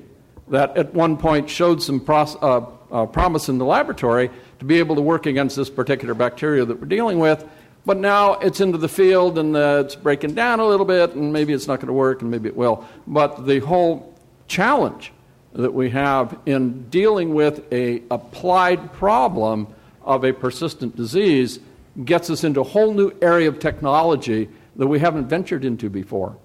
that at one point showed some process. Uh, Uh, promise in the laboratory to be able to work against this particular bacteria that we're dealing with. But now it's into the field, and uh, it's breaking down a little bit, and maybe it's not going to work, and maybe it will. But the whole challenge that we have in dealing with a applied problem of a persistent disease gets us into a whole new area of technology that we haven't ventured into before.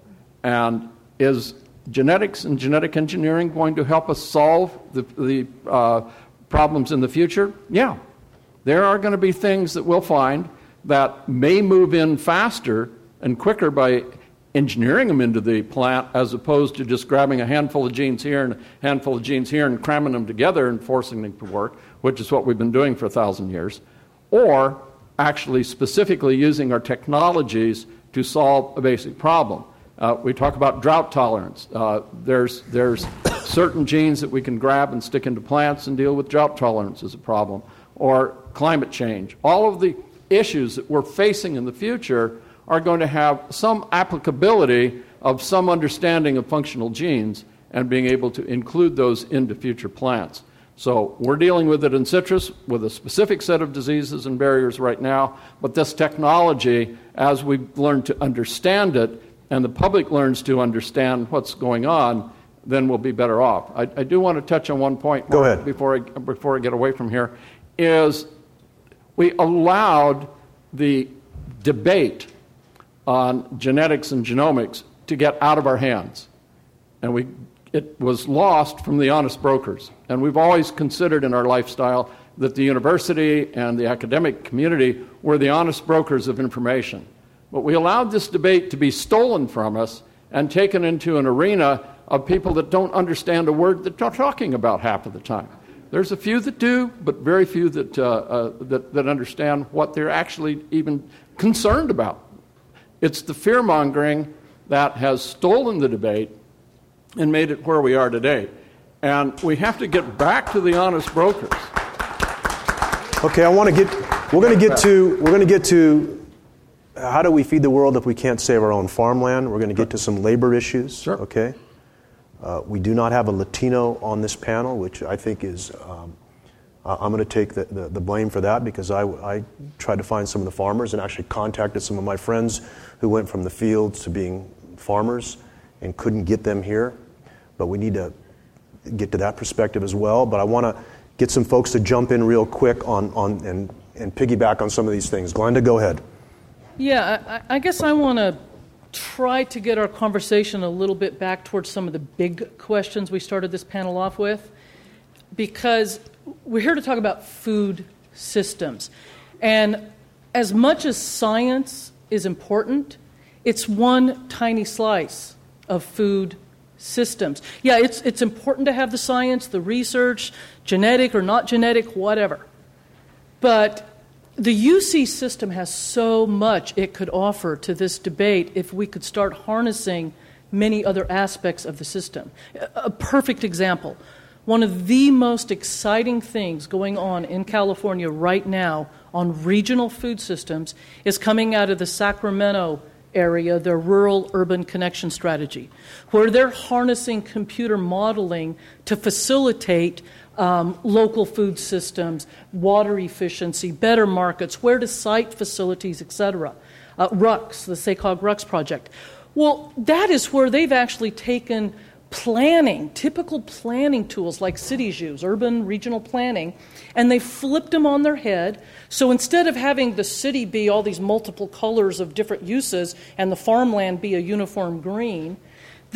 And is genetics and genetic engineering going to help us solve the, the uh, problems in the future? Yeah. There are going to be things that we'll find that may move in faster and quicker by engineering them into the plant as opposed to just grabbing a handful of genes here and a handful of genes here and cramming them together and forcing them to work, which is what we've been doing for a thousand years, or actually specifically using our technologies to solve a basic problem. Uh, we talk about drought tolerance. Uh, there's there's certain genes that we can grab and stick into plants and deal with drought tolerance as a problem, or climate change. All of the issues that we're facing in the future are going to have some applicability of some understanding of functional genes and being able to include those into future plants. So we're dealing with it in citrus with a specific set of diseases and barriers right now, but this technology, as we learn to understand it and the public learns to understand what's going on, then we'll be better off. I, I do want to touch on one point Go ahead. before I, before I get away from here, is we allowed the debate on genetics and genomics to get out of our hands. And we it was lost from the honest brokers. And we've always considered in our lifestyle that the university and the academic community were the honest brokers of information. But we allowed this debate to be stolen from us and taken into an arena of people that don't understand a word that they're talking about half of the time. There's a few that do, but very few that, uh, uh, that that understand what they're actually even concerned about. It's the fear-mongering that has stolen the debate and made it where we are today. And we have to get back to the honest brokers. Okay, I want to get. We're going to get to. We're going to get to. How do we feed the world if we can't save our own farmland? We're going to get to some labor issues. Sure. Okay. Uh, we do not have a Latino on this panel, which I think is, um, I'm going to take the, the, the blame for that, because I, I tried to find some of the farmers and actually contacted some of my friends who went from the fields to being farmers and couldn't get them here. But we need to get to that perspective as well. But I want to get some folks to jump in real quick on, on and, and piggyback on some of these things. Glenda, go ahead. Yeah, I, I guess I want to try to get our conversation a little bit back towards some of the big questions we started this panel off with, because we're here to talk about food systems. And as much as science is important, it's one tiny slice of food systems. Yeah, it's it's important to have the science, the research, genetic or not genetic, whatever. But the U C system has so much it could offer to this debate if we could start harnessing many other aspects of the system. A perfect example, one of the most exciting things going on in California right now on regional food systems is coming out of the Sacramento area, their rural-urban connection strategy, where they're harnessing computer modeling to facilitate Um, local food systems, water efficiency, better markets, where to site facilities, et cetera. Uh, R U Cs, the SACOG R U Cs project. Well, that is where they've actually taken planning, typical planning tools like cities use, urban regional planning, and they flipped them on their head. So instead of having the city be all these multiple colors of different uses and the farmland be a uniform green,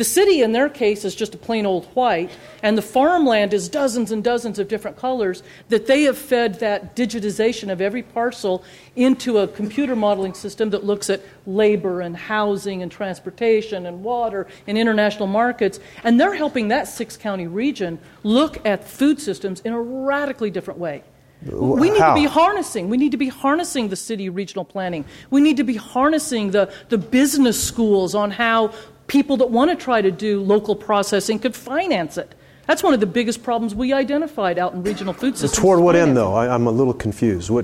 the city, in their case, is just a plain old white, and the farmland is dozens and dozens of different colors that they have fed that digitization of every parcel into a computer modeling system that looks at labor and housing and transportation and water and international markets. And they're helping that six-county region look at food systems in a radically different way. We need How? to be harnessing. We need to be harnessing the city regional planning. We need to be harnessing the, the business schools on how people that want to try to do local processing could finance it. That's one of the biggest problems we identified out in regional food systems. Toward what end, though? I, I'm a little confused. What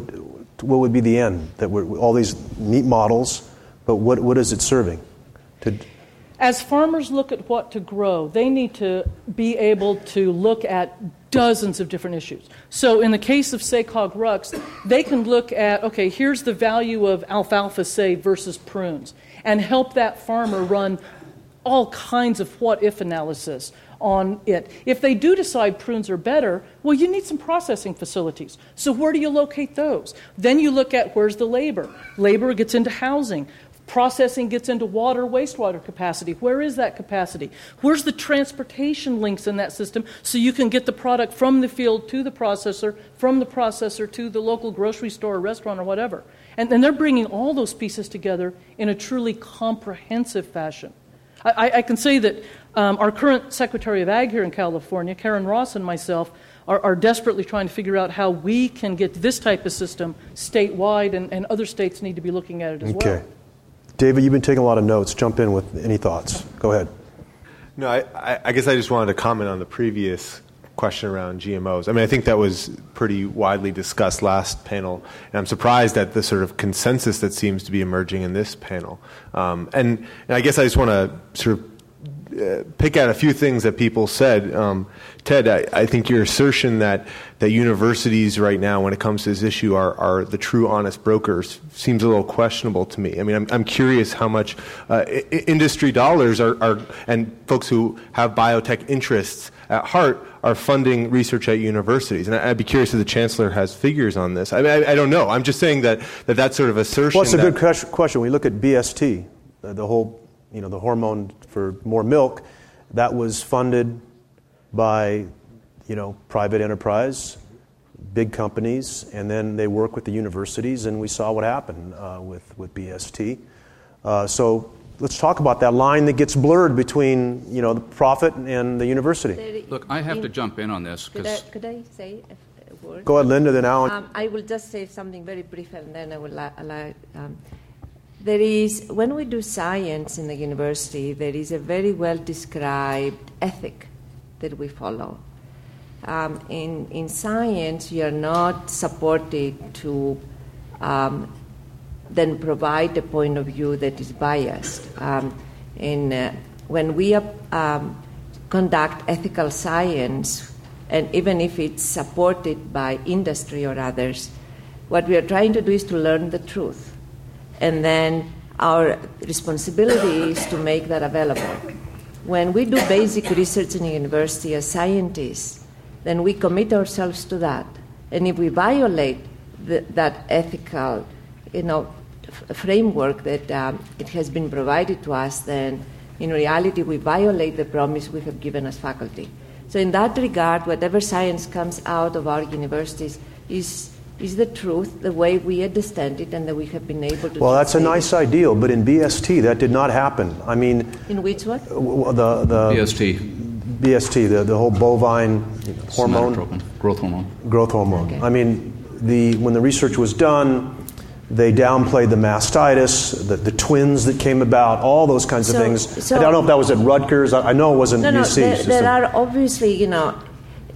what would be the end? That we're, all these neat models, but what what is it serving? To... As farmers look at what to grow, they need to be able to look at dozens of different issues. So in the case of SACOG-RUX, they can look at, okay, here's the value of alfalfa, say, versus prunes, and help that farmer run all kinds of what-if analysis on it. If they do decide prunes are better, well, you need some processing facilities. So where do you locate those? Then you look at where's the labor. Labor gets into housing. Processing gets into water, wastewater capacity. Where is that capacity? Where's the transportation links in that system so you can get the product from the field to the processor, from the processor to the local grocery store or restaurant or whatever? And then they're bringing all those pieces together in a truly comprehensive fashion. I, I can say that um, our current Secretary of Ag here in California, Karen Ross, and myself are, are desperately trying to figure out how we can get this type of system statewide, and, and other states need to be looking at it as okay. well. David, you've been taking a lot of notes. Jump in with any thoughts. Go ahead. No, I, I guess I just wanted to comment on the previous question around G M Os. I mean, I think that was pretty widely discussed last panel, and I'm surprised at the sort of consensus that seems to be emerging in this panel. Um, and, and I guess I just want to sort of pick out a few things that people said. Um, Ted, I, I think your assertion that, that universities right now, when it comes to this issue, are, are the true honest brokers seems a little questionable to me. I mean, I'm, I'm curious how much uh, I- industry dollars are, are and folks who have biotech interests at heart are funding research at universities. And I, I'd be curious if the chancellor has figures on this. I mean, I, I don't know. I'm just saying that that, that sort of assertion. Well, it's a that, good question. We look at B S T, uh, the whole you know, the hormone for more milk, that was funded by, you know, private enterprise, big companies, and then they work with the universities, and we saw what happened uh, with, with B S T. Uh, so let's talk about that line that gets blurred between, you know, the profit and the university. Look, I have to jump in on this. Could I, could I say a word? Go ahead, Linda, then Alan. Um, I will just say something very brief, and then I will allow... Um, There is, when we do science in the university, there is a very well-described ethic that we follow. Um, in, in science, you are not supported to um, then provide a point of view that is biased. Um, in, uh, when we um, conduct ethical science, and even if it's supported by industry or others, what we are trying to do is to learn the truth. And then our responsibility is to make that available. When we do basic research in the university as scientists, then we commit ourselves to that. And if we violate the, that ethical, you know, f- framework that um, it has been provided to us, then in reality we violate the promise we have given as faculty. So in that regard, whatever science comes out of our universities is is the truth, the way we understand it, and that we have been able to... Well, that's a nice ideal, but in B S T, that did not happen. I mean... In which what? The, the B S T. B S T, the, the whole bovine hormone. Growth hormone. Growth hormone. Okay. I mean, the when the research was done, they downplayed the mastitis, the, the twins that came about, all those kinds so, of things. So, I don't know if that was at Rutgers. I, I know it wasn't at no, U C. No, there, there are obviously, you know...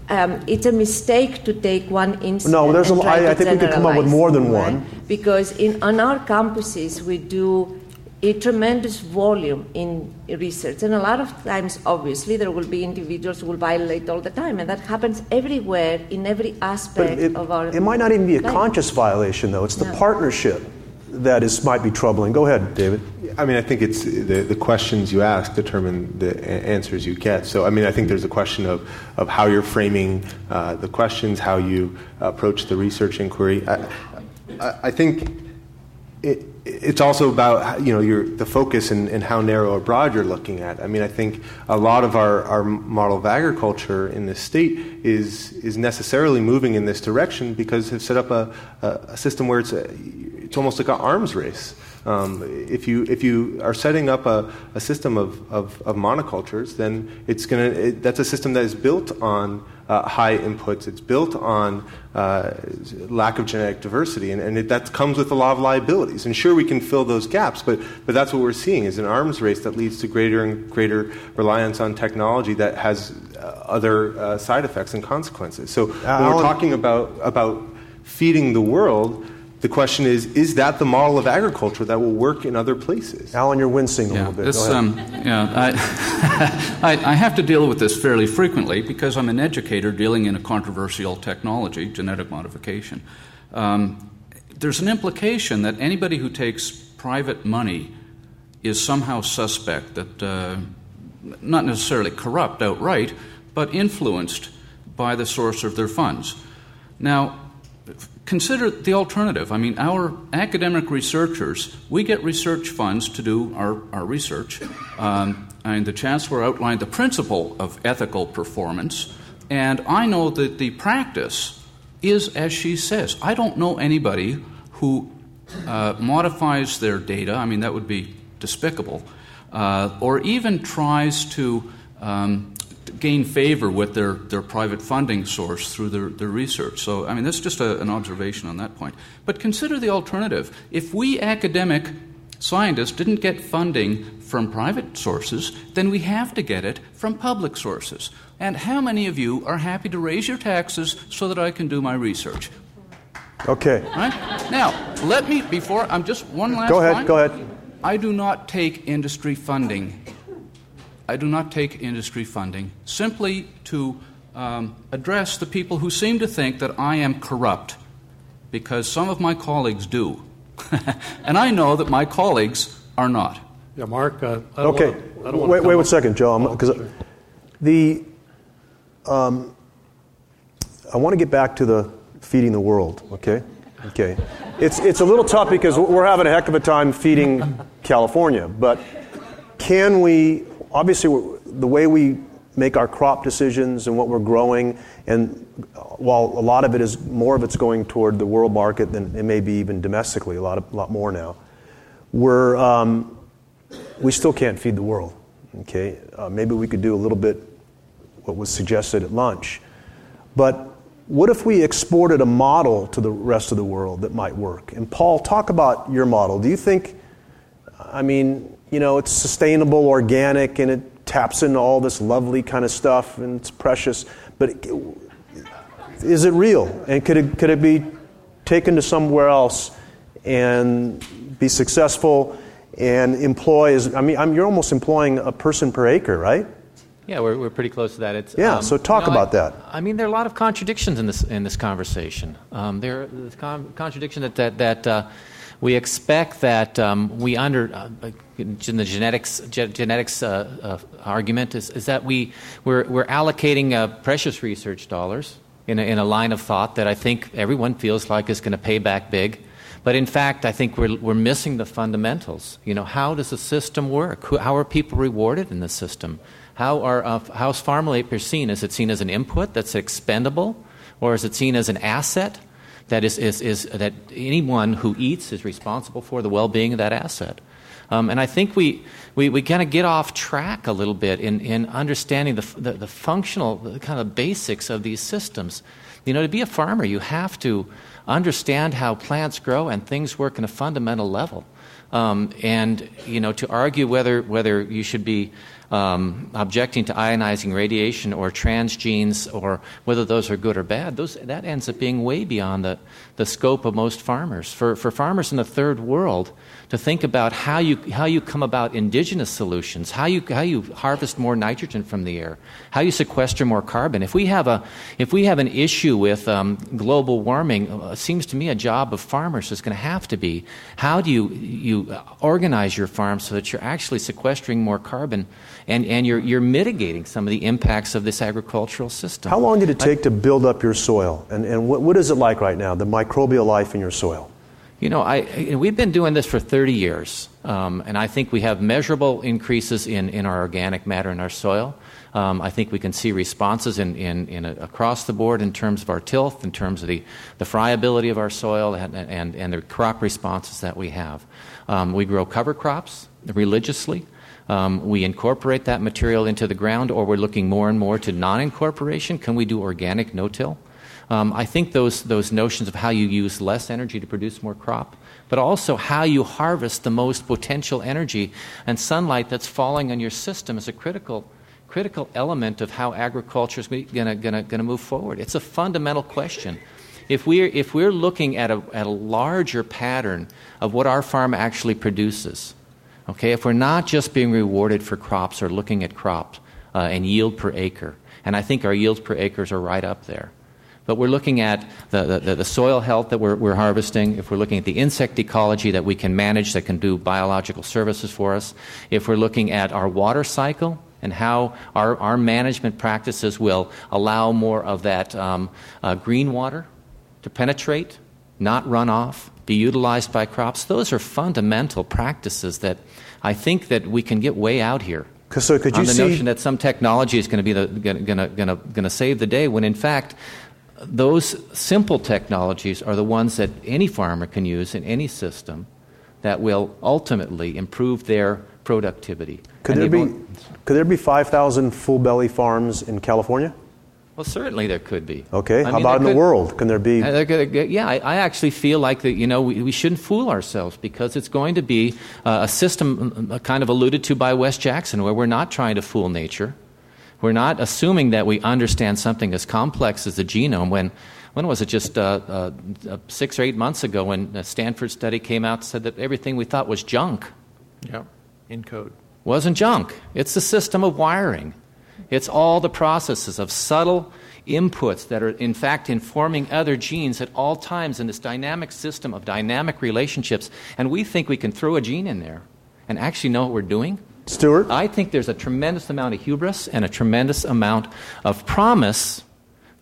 Um, it's a mistake to take one instance. No, there's and a, try I, to I think we could come up with more than right? one. Because in on our campuses we do a tremendous volume in research, and a lot of times, obviously, there will be individuals who will violate all the time, and that happens everywhere in every aspect it, of our. It might not even be a life. conscious violation, though. It's the no. partnership that is might be troubling. Go ahead, David. I mean, I think it's the, the questions you ask determine the answers you get. So, I mean, I think there's a question of, of how you're framing uh, the questions, how you approach the research inquiry. I, I, I think it, it's also about, you know, your the focus and, and how narrow or broad you're looking at. I mean, I think a lot of our, our model of agriculture in this state is is necessarily moving in this direction because they've set up a, a system where it's a, it's almost like an arms race. Um, if you if you are setting up a, a system of, of, of monocultures, then it's gonna it, that's a system that is built on uh, high inputs. It's built on uh, lack of genetic diversity, and, and it, that comes with a lot of liabilities. And sure, we can fill those gaps, but but that's what we're seeing is an arms race that leads to greater and greater reliance on technology that has uh, other uh, side effects and consequences. So when we're talking about about feeding the world. The question is, is that the model of agriculture that will work in other places? Alan, you're wincing a yeah, little bit. This, um, yeah, I, I, I have to deal with this fairly frequently because I'm an educator dealing in a controversial technology, genetic modification. Um, there's an implication that anybody who takes private money is somehow suspect, that uh, not necessarily corrupt outright, but influenced by the source of their funds. Now, consider the alternative. I mean, our academic researchers, we get research funds to do our, our research. Um, and the Chancellor outlined the principle of ethical performance. And I know that the practice is as she says. I don't know anybody who uh, modifies their data. I mean, that would be despicable. Uh, or even tries to um, gain favor with their, their private funding source through their, their research. So, I mean, that's just a, an observation on that point. But consider the alternative. If we academic scientists didn't get funding from private sources, then we have to get it from public sources. And how many of you are happy to raise your taxes so that I can do my research? Okay. Right? Now, let me, before, I'm just one last Go ahead, line. go ahead. I do not take industry funding. I do not take industry funding simply to um, address the people who seem to think that I am corrupt, because some of my colleagues do. And I know that my colleagues are not. Yeah, Mark, uh, I don't okay. wanna, I don't wait wait one second, Joe. Because oh, the um, I want to get back to the feeding the world, okay? Okay. It's, it's a little tough because we're having a heck of a time feeding California, but can we... Obviously, the way we make our crop decisions and what we're growing, and while a lot of it is, more of it's going toward the world market than it may be even domestically, a lot of, lot more now, we're, um, we still can't feed the world, okay? Uh, maybe we could do a little bit what was suggested at lunch. But what if we exported a model to the rest of the world that might work? And Paul, talk about your model. Do you think, I mean... You know, it's sustainable, organic, and it taps into all this lovely kind of stuff, and it's precious. But it, is it real? And could it could it be taken to somewhere else and be successful and employ? Is, I mean, I'm, you're almost employing a person per acre, right? Yeah, we're we're pretty close to that. It's, yeah. Um, so talk you know, about I, that. I mean, there are a lot of contradictions in this in this conversation. Um, there the con- contradiction that that that. Uh, We expect that um, we under uh, in the genetics ge- genetics uh, uh, argument is, is that we we're, we're allocating uh, precious research dollars in a, in a line of thought that I think everyone feels like is going to pay back big, but in fact I think we're we're missing the fundamentals. You know, how does the system work? Who, how are people rewarded in the system? How are uh, how's farm labor seen? Is it seen as an input that's expendable, or is it seen as an asset? That is, is, is that anyone who eats is responsible for the well-being of that asset. Um, and I think we, we, we kind of get off track a little bit in, in understanding the, the, the functional, the kind of basics of these systems. You know, to be a farmer, you have to understand how plants grow and things work on a fundamental level. Um, and, you know, to argue whether whether you should be um, objecting to ionizing radiation or transgenes or whether those are good or bad, those that ends up being way beyond the, the scope of most farmers. For for farmers in the third world to think about how you how you come about indigenous solutions, how you how you harvest more nitrogen from the air, how you sequester more carbon. If we have a if we have an issue with um, global warming, it seems to me a job of farmers is going to have to be how do you you organize your farm so that you're actually sequestering more carbon and, and you're you're mitigating some of the impacts of this agricultural system. How long did it take I, to build up your soil? And, and what, what is it like right now, the microbial life in your soil? You know, I we've been doing this for thirty years, um, and I think we have measurable increases in, in our organic matter in our soil. Um, I think we can see responses in, in, in a, across the board in terms of our tilth, in terms of the, the friability of our soil and, and, and the crop responses that we have. Um, we grow cover crops religiously. Um, we incorporate that material into the ground, or we're looking more and more to non-incorporation. Can we do organic no-till? Um, I think those those notions of how you use less energy to produce more crop, but also how you harvest the most potential energy and sunlight that's falling on your system is a critical critical element of how agriculture is going to going to move forward. It's a fundamental question. If we're, if we're looking at a, at a larger pattern of what our farm actually produces, okay, if we're not just being rewarded for crops or looking at crop uh, and yield per acre, and I think our yields per acres are right up there, but we're looking at the, the, the soil health that we're, we're harvesting, if we're looking at the insect ecology that we can manage, that can do biological services for us, if we're looking at our water cycle and how our, our management practices will allow more of that um, uh, green water to penetrate, not run off, be utilized by crops, those are fundamental practices that I think that we can get way out here. So could you on the see... notion that some technology is going to be the going to going to going to save the day, when in fact those simple technologies are the ones that any farmer can use in any system that will ultimately improve their productivity. Could there be could there be five thousand full belly farms in California? Well, certainly there could be. Okay, I how mean, about in could, the world? Can there be? There could, yeah, I, I actually feel like that. You know, we, we shouldn't fool ourselves, because it's going to be uh, a system kind of alluded to by Wes Jackson, where we're not trying to fool nature. We're not assuming that we understand something as complex as the genome. When when was it? Just uh, uh, six or eight months ago, when a Stanford study came out and said that everything we thought was junk. Yeah, in code. Wasn't junk. It's the system of wiring. It's all the processes of subtle inputs that are, in fact, informing other genes at all times in this dynamic system of dynamic relationships. And we think we can throw a gene in there and actually know what we're doing. Stuart? I think there's a tremendous amount of hubris and a tremendous amount of promise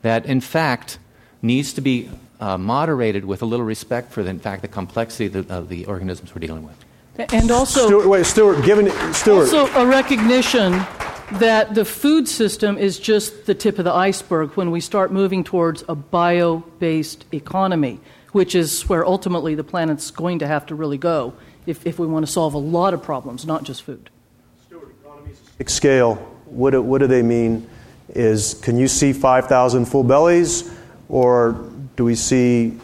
that, in fact, needs to be uh, moderated with a little respect for, the, in fact, the complexity of the, of the organisms we're dealing with. And also... Stuart, wait, Stuart, given... Stuart. Also a recognition... that the food system is just the tip of the iceberg when we start moving towards a bio-based economy, which is where ultimately the planet's going to have to really go if, if we want to solve a lot of problems, not just food. Stuart, economies at scale, what do, what do they mean? Is can you see five thousand full bellies, or do we see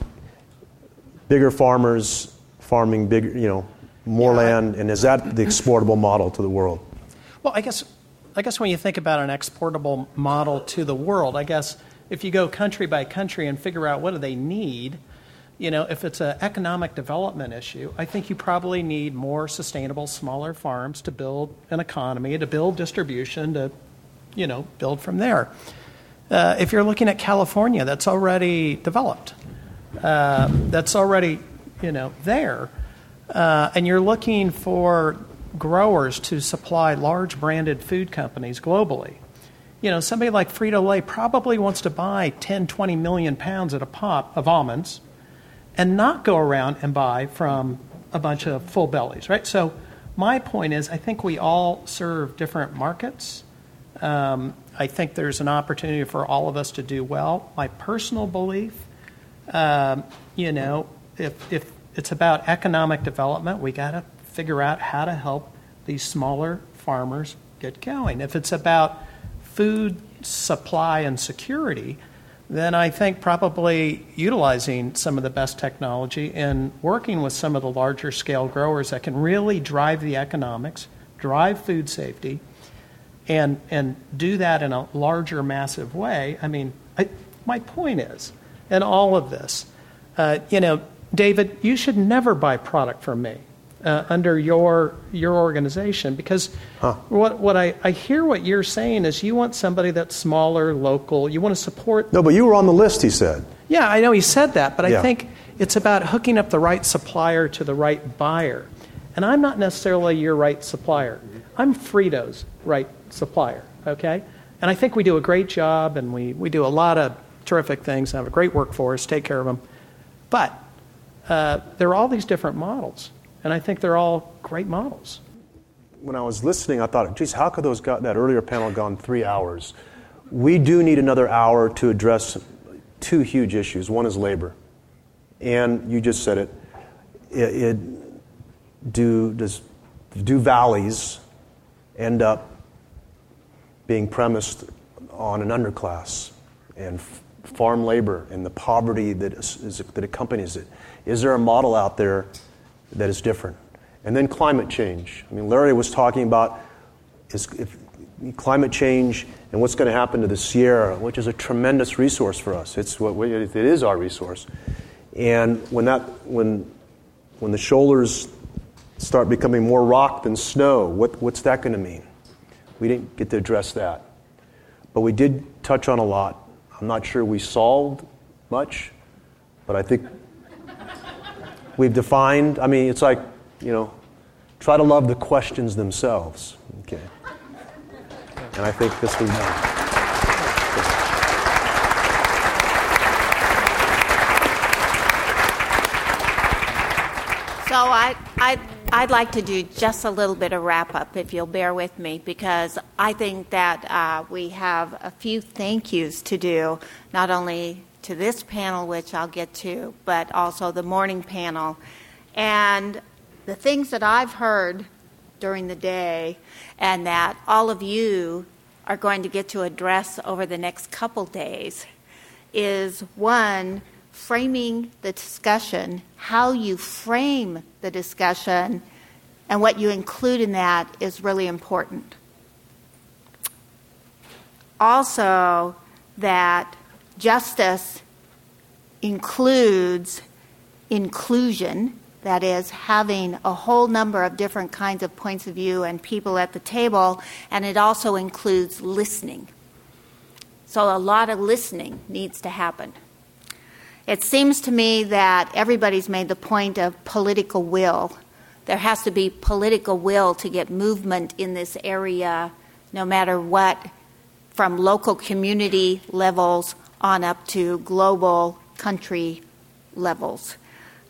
bigger farmers farming bigger, you know, more yeah. land, and is that the exportable model to the world? Well, I guess... I guess when you think about an exportable model to the world, I guess if you go country by country and figure out what do they need, you know, if it's an economic development issue, I think you probably need more sustainable, smaller farms to build an economy, to build distribution, to, you know, build from there. Uh, if you're looking at California, that's already developed. Uh, that's already, you know, there. Uh, and you're looking for... growers to supply large branded food companies globally. You know, somebody like Frito-Lay probably wants to buy ten, twenty million pounds at a pop of almonds and not go around and buy from a bunch of full bellies, right? So my point is I think we all serve different markets. Um, I think there's an opportunity for all of us to do well. My personal belief, um, you know, if, if it's about economic development, we got to figure out how to help these smaller farmers get going. If it's about food supply and security, then I think probably utilizing some of the best technology and working with some of the larger scale growers that can really drive the economics, drive food safety, and and do that in a larger, massive way. I mean, I, my point is, in all of this, uh, you know, David, you should never buy product from me. Uh, under your your organization, because huh. what what I, I hear what you're saying is you want somebody that's smaller, local. You want to support. No, but you were on the list, he said. Yeah, I know he said that, but yeah. I think it's about hooking up the right supplier to the right buyer. And I'm not necessarily your right supplier. I'm Frito's right supplier, okay? And I think we do a great job, and we, we do a lot of terrific things, and have a great workforce, take care of them. But uh, there are all these different models. And I think they're all great models. When I was listening, I thought, geez, how could those got, that earlier panel gone three hours? We do need another hour to address two huge issues. One is labor. And you just said it. it, it do, does, do valleys end up being premised on an underclass and f- farm labor and the poverty that, is, that accompanies it? Is there a model out there that is different? And then climate change. I mean, Larry was talking about is if climate change and what's going to happen to the Sierra, which is a tremendous resource for us. It's what we, it is our resource. And when that when when the shoulders start becoming more rock than snow, what what's that going to mean? We didn't get to address that, but we did touch on a lot. I'm not sure we solved much, but I think we've defined. I mean, it's like, you know, try to love the questions themselves. Okay. And I think this was done. So I, I, I'd like to do just a little bit of wrap-up, if you'll bear with me, because I think that uh, we have a few thank yous to do, not only to this panel, which I'll get to, but also the morning panel. And the things that I've heard during the day and that all of you are going to get to address over the next couple days is, one, framing the discussion, how you frame the discussion and what you include in that is really important. Also, that justice includes inclusion, that is, having a whole number of different kinds of points of view and people at the table, and it also includes listening. So a lot of listening needs to happen. It seems to me that everybody's made the point of political will. There has to be political will to get movement in this area, no matter what, from local community levels on up to global country levels.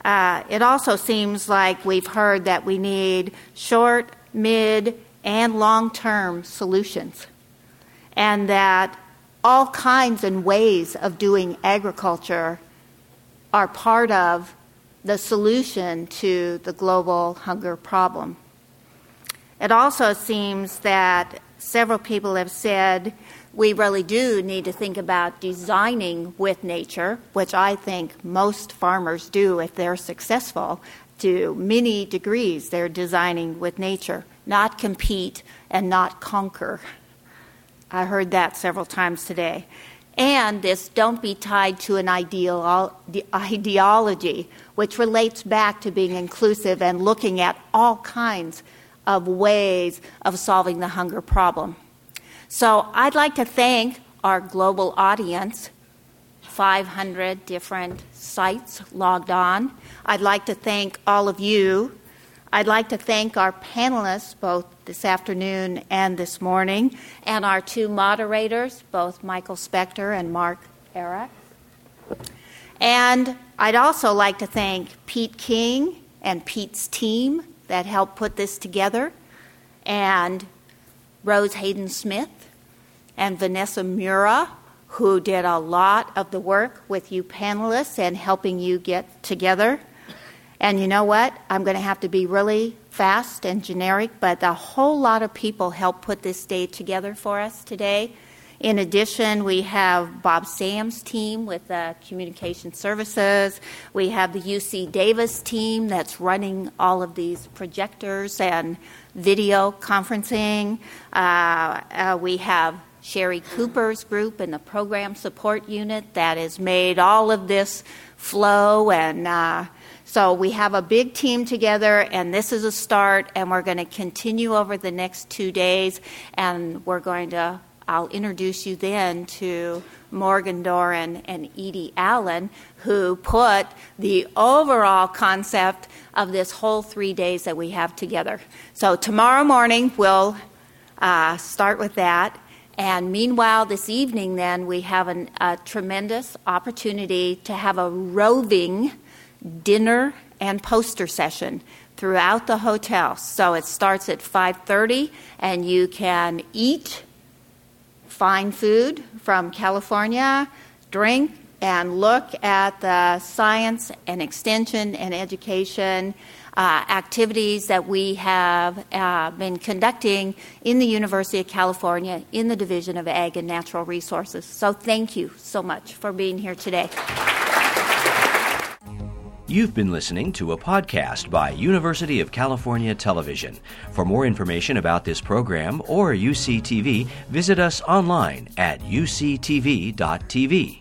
Uh, it also seems like we've heard that we need short, mid, and long-term solutions, and that all kinds and ways of doing agriculture are part of the solution to the global hunger problem. It also seems that several people have said we really do need to think about designing with nature, which I think most farmers do if they're successful. To many degrees, they're designing with nature, not compete and not conquer. I heard that several times today. And this don't be tied to an ideolo- ideology, which relates back to being inclusive and looking at all kinds of ways of solving the hunger problem. So I'd like to thank our global audience, five hundred different sites logged on. I'd like to thank all of you. I'd like to thank our panelists, both this afternoon and this morning, and our two moderators, both Michael Spector and Mark Erics. And I'd also like to thank Pete King and Pete's team that helped put this together, and Rose Hayden-Smith and Vanessa Mura, who did a lot of the work with you panelists and helping you get together. And you know what? I'm going to have to be really fast and generic, but a whole lot of people helped put this day together for us today. In addition, we have Bob Sam's team with uh, Communication Services. We have the U C Davis team that's running all of these projectors and video conferencing. Uh, uh, we have Sherry Cooper's group in the Program Support Unit that has made all of this flow and... Uh, So we have a big team together, and this is a start, and we're going to continue over the next two days, and we're going to, I'll introduce you then to Morgan Doran and Edie Allen, who put the overall concept of this whole three days that we have together. So tomorrow morning, we'll uh, start with that. And meanwhile, this evening, then, we have an, a tremendous opportunity to have a roving dinner and poster session throughout the hotel. So it starts at five thirty, and you can eat fine food from California, drink, and look at the science and extension and education uh, activities that we have uh, been conducting in the University of California in the Division of Ag and Natural Resources. So thank you so much for being here today. You've been listening to a podcast by University of California Television. For more information about this program or U C T V, visit us online at U C T V dot T V.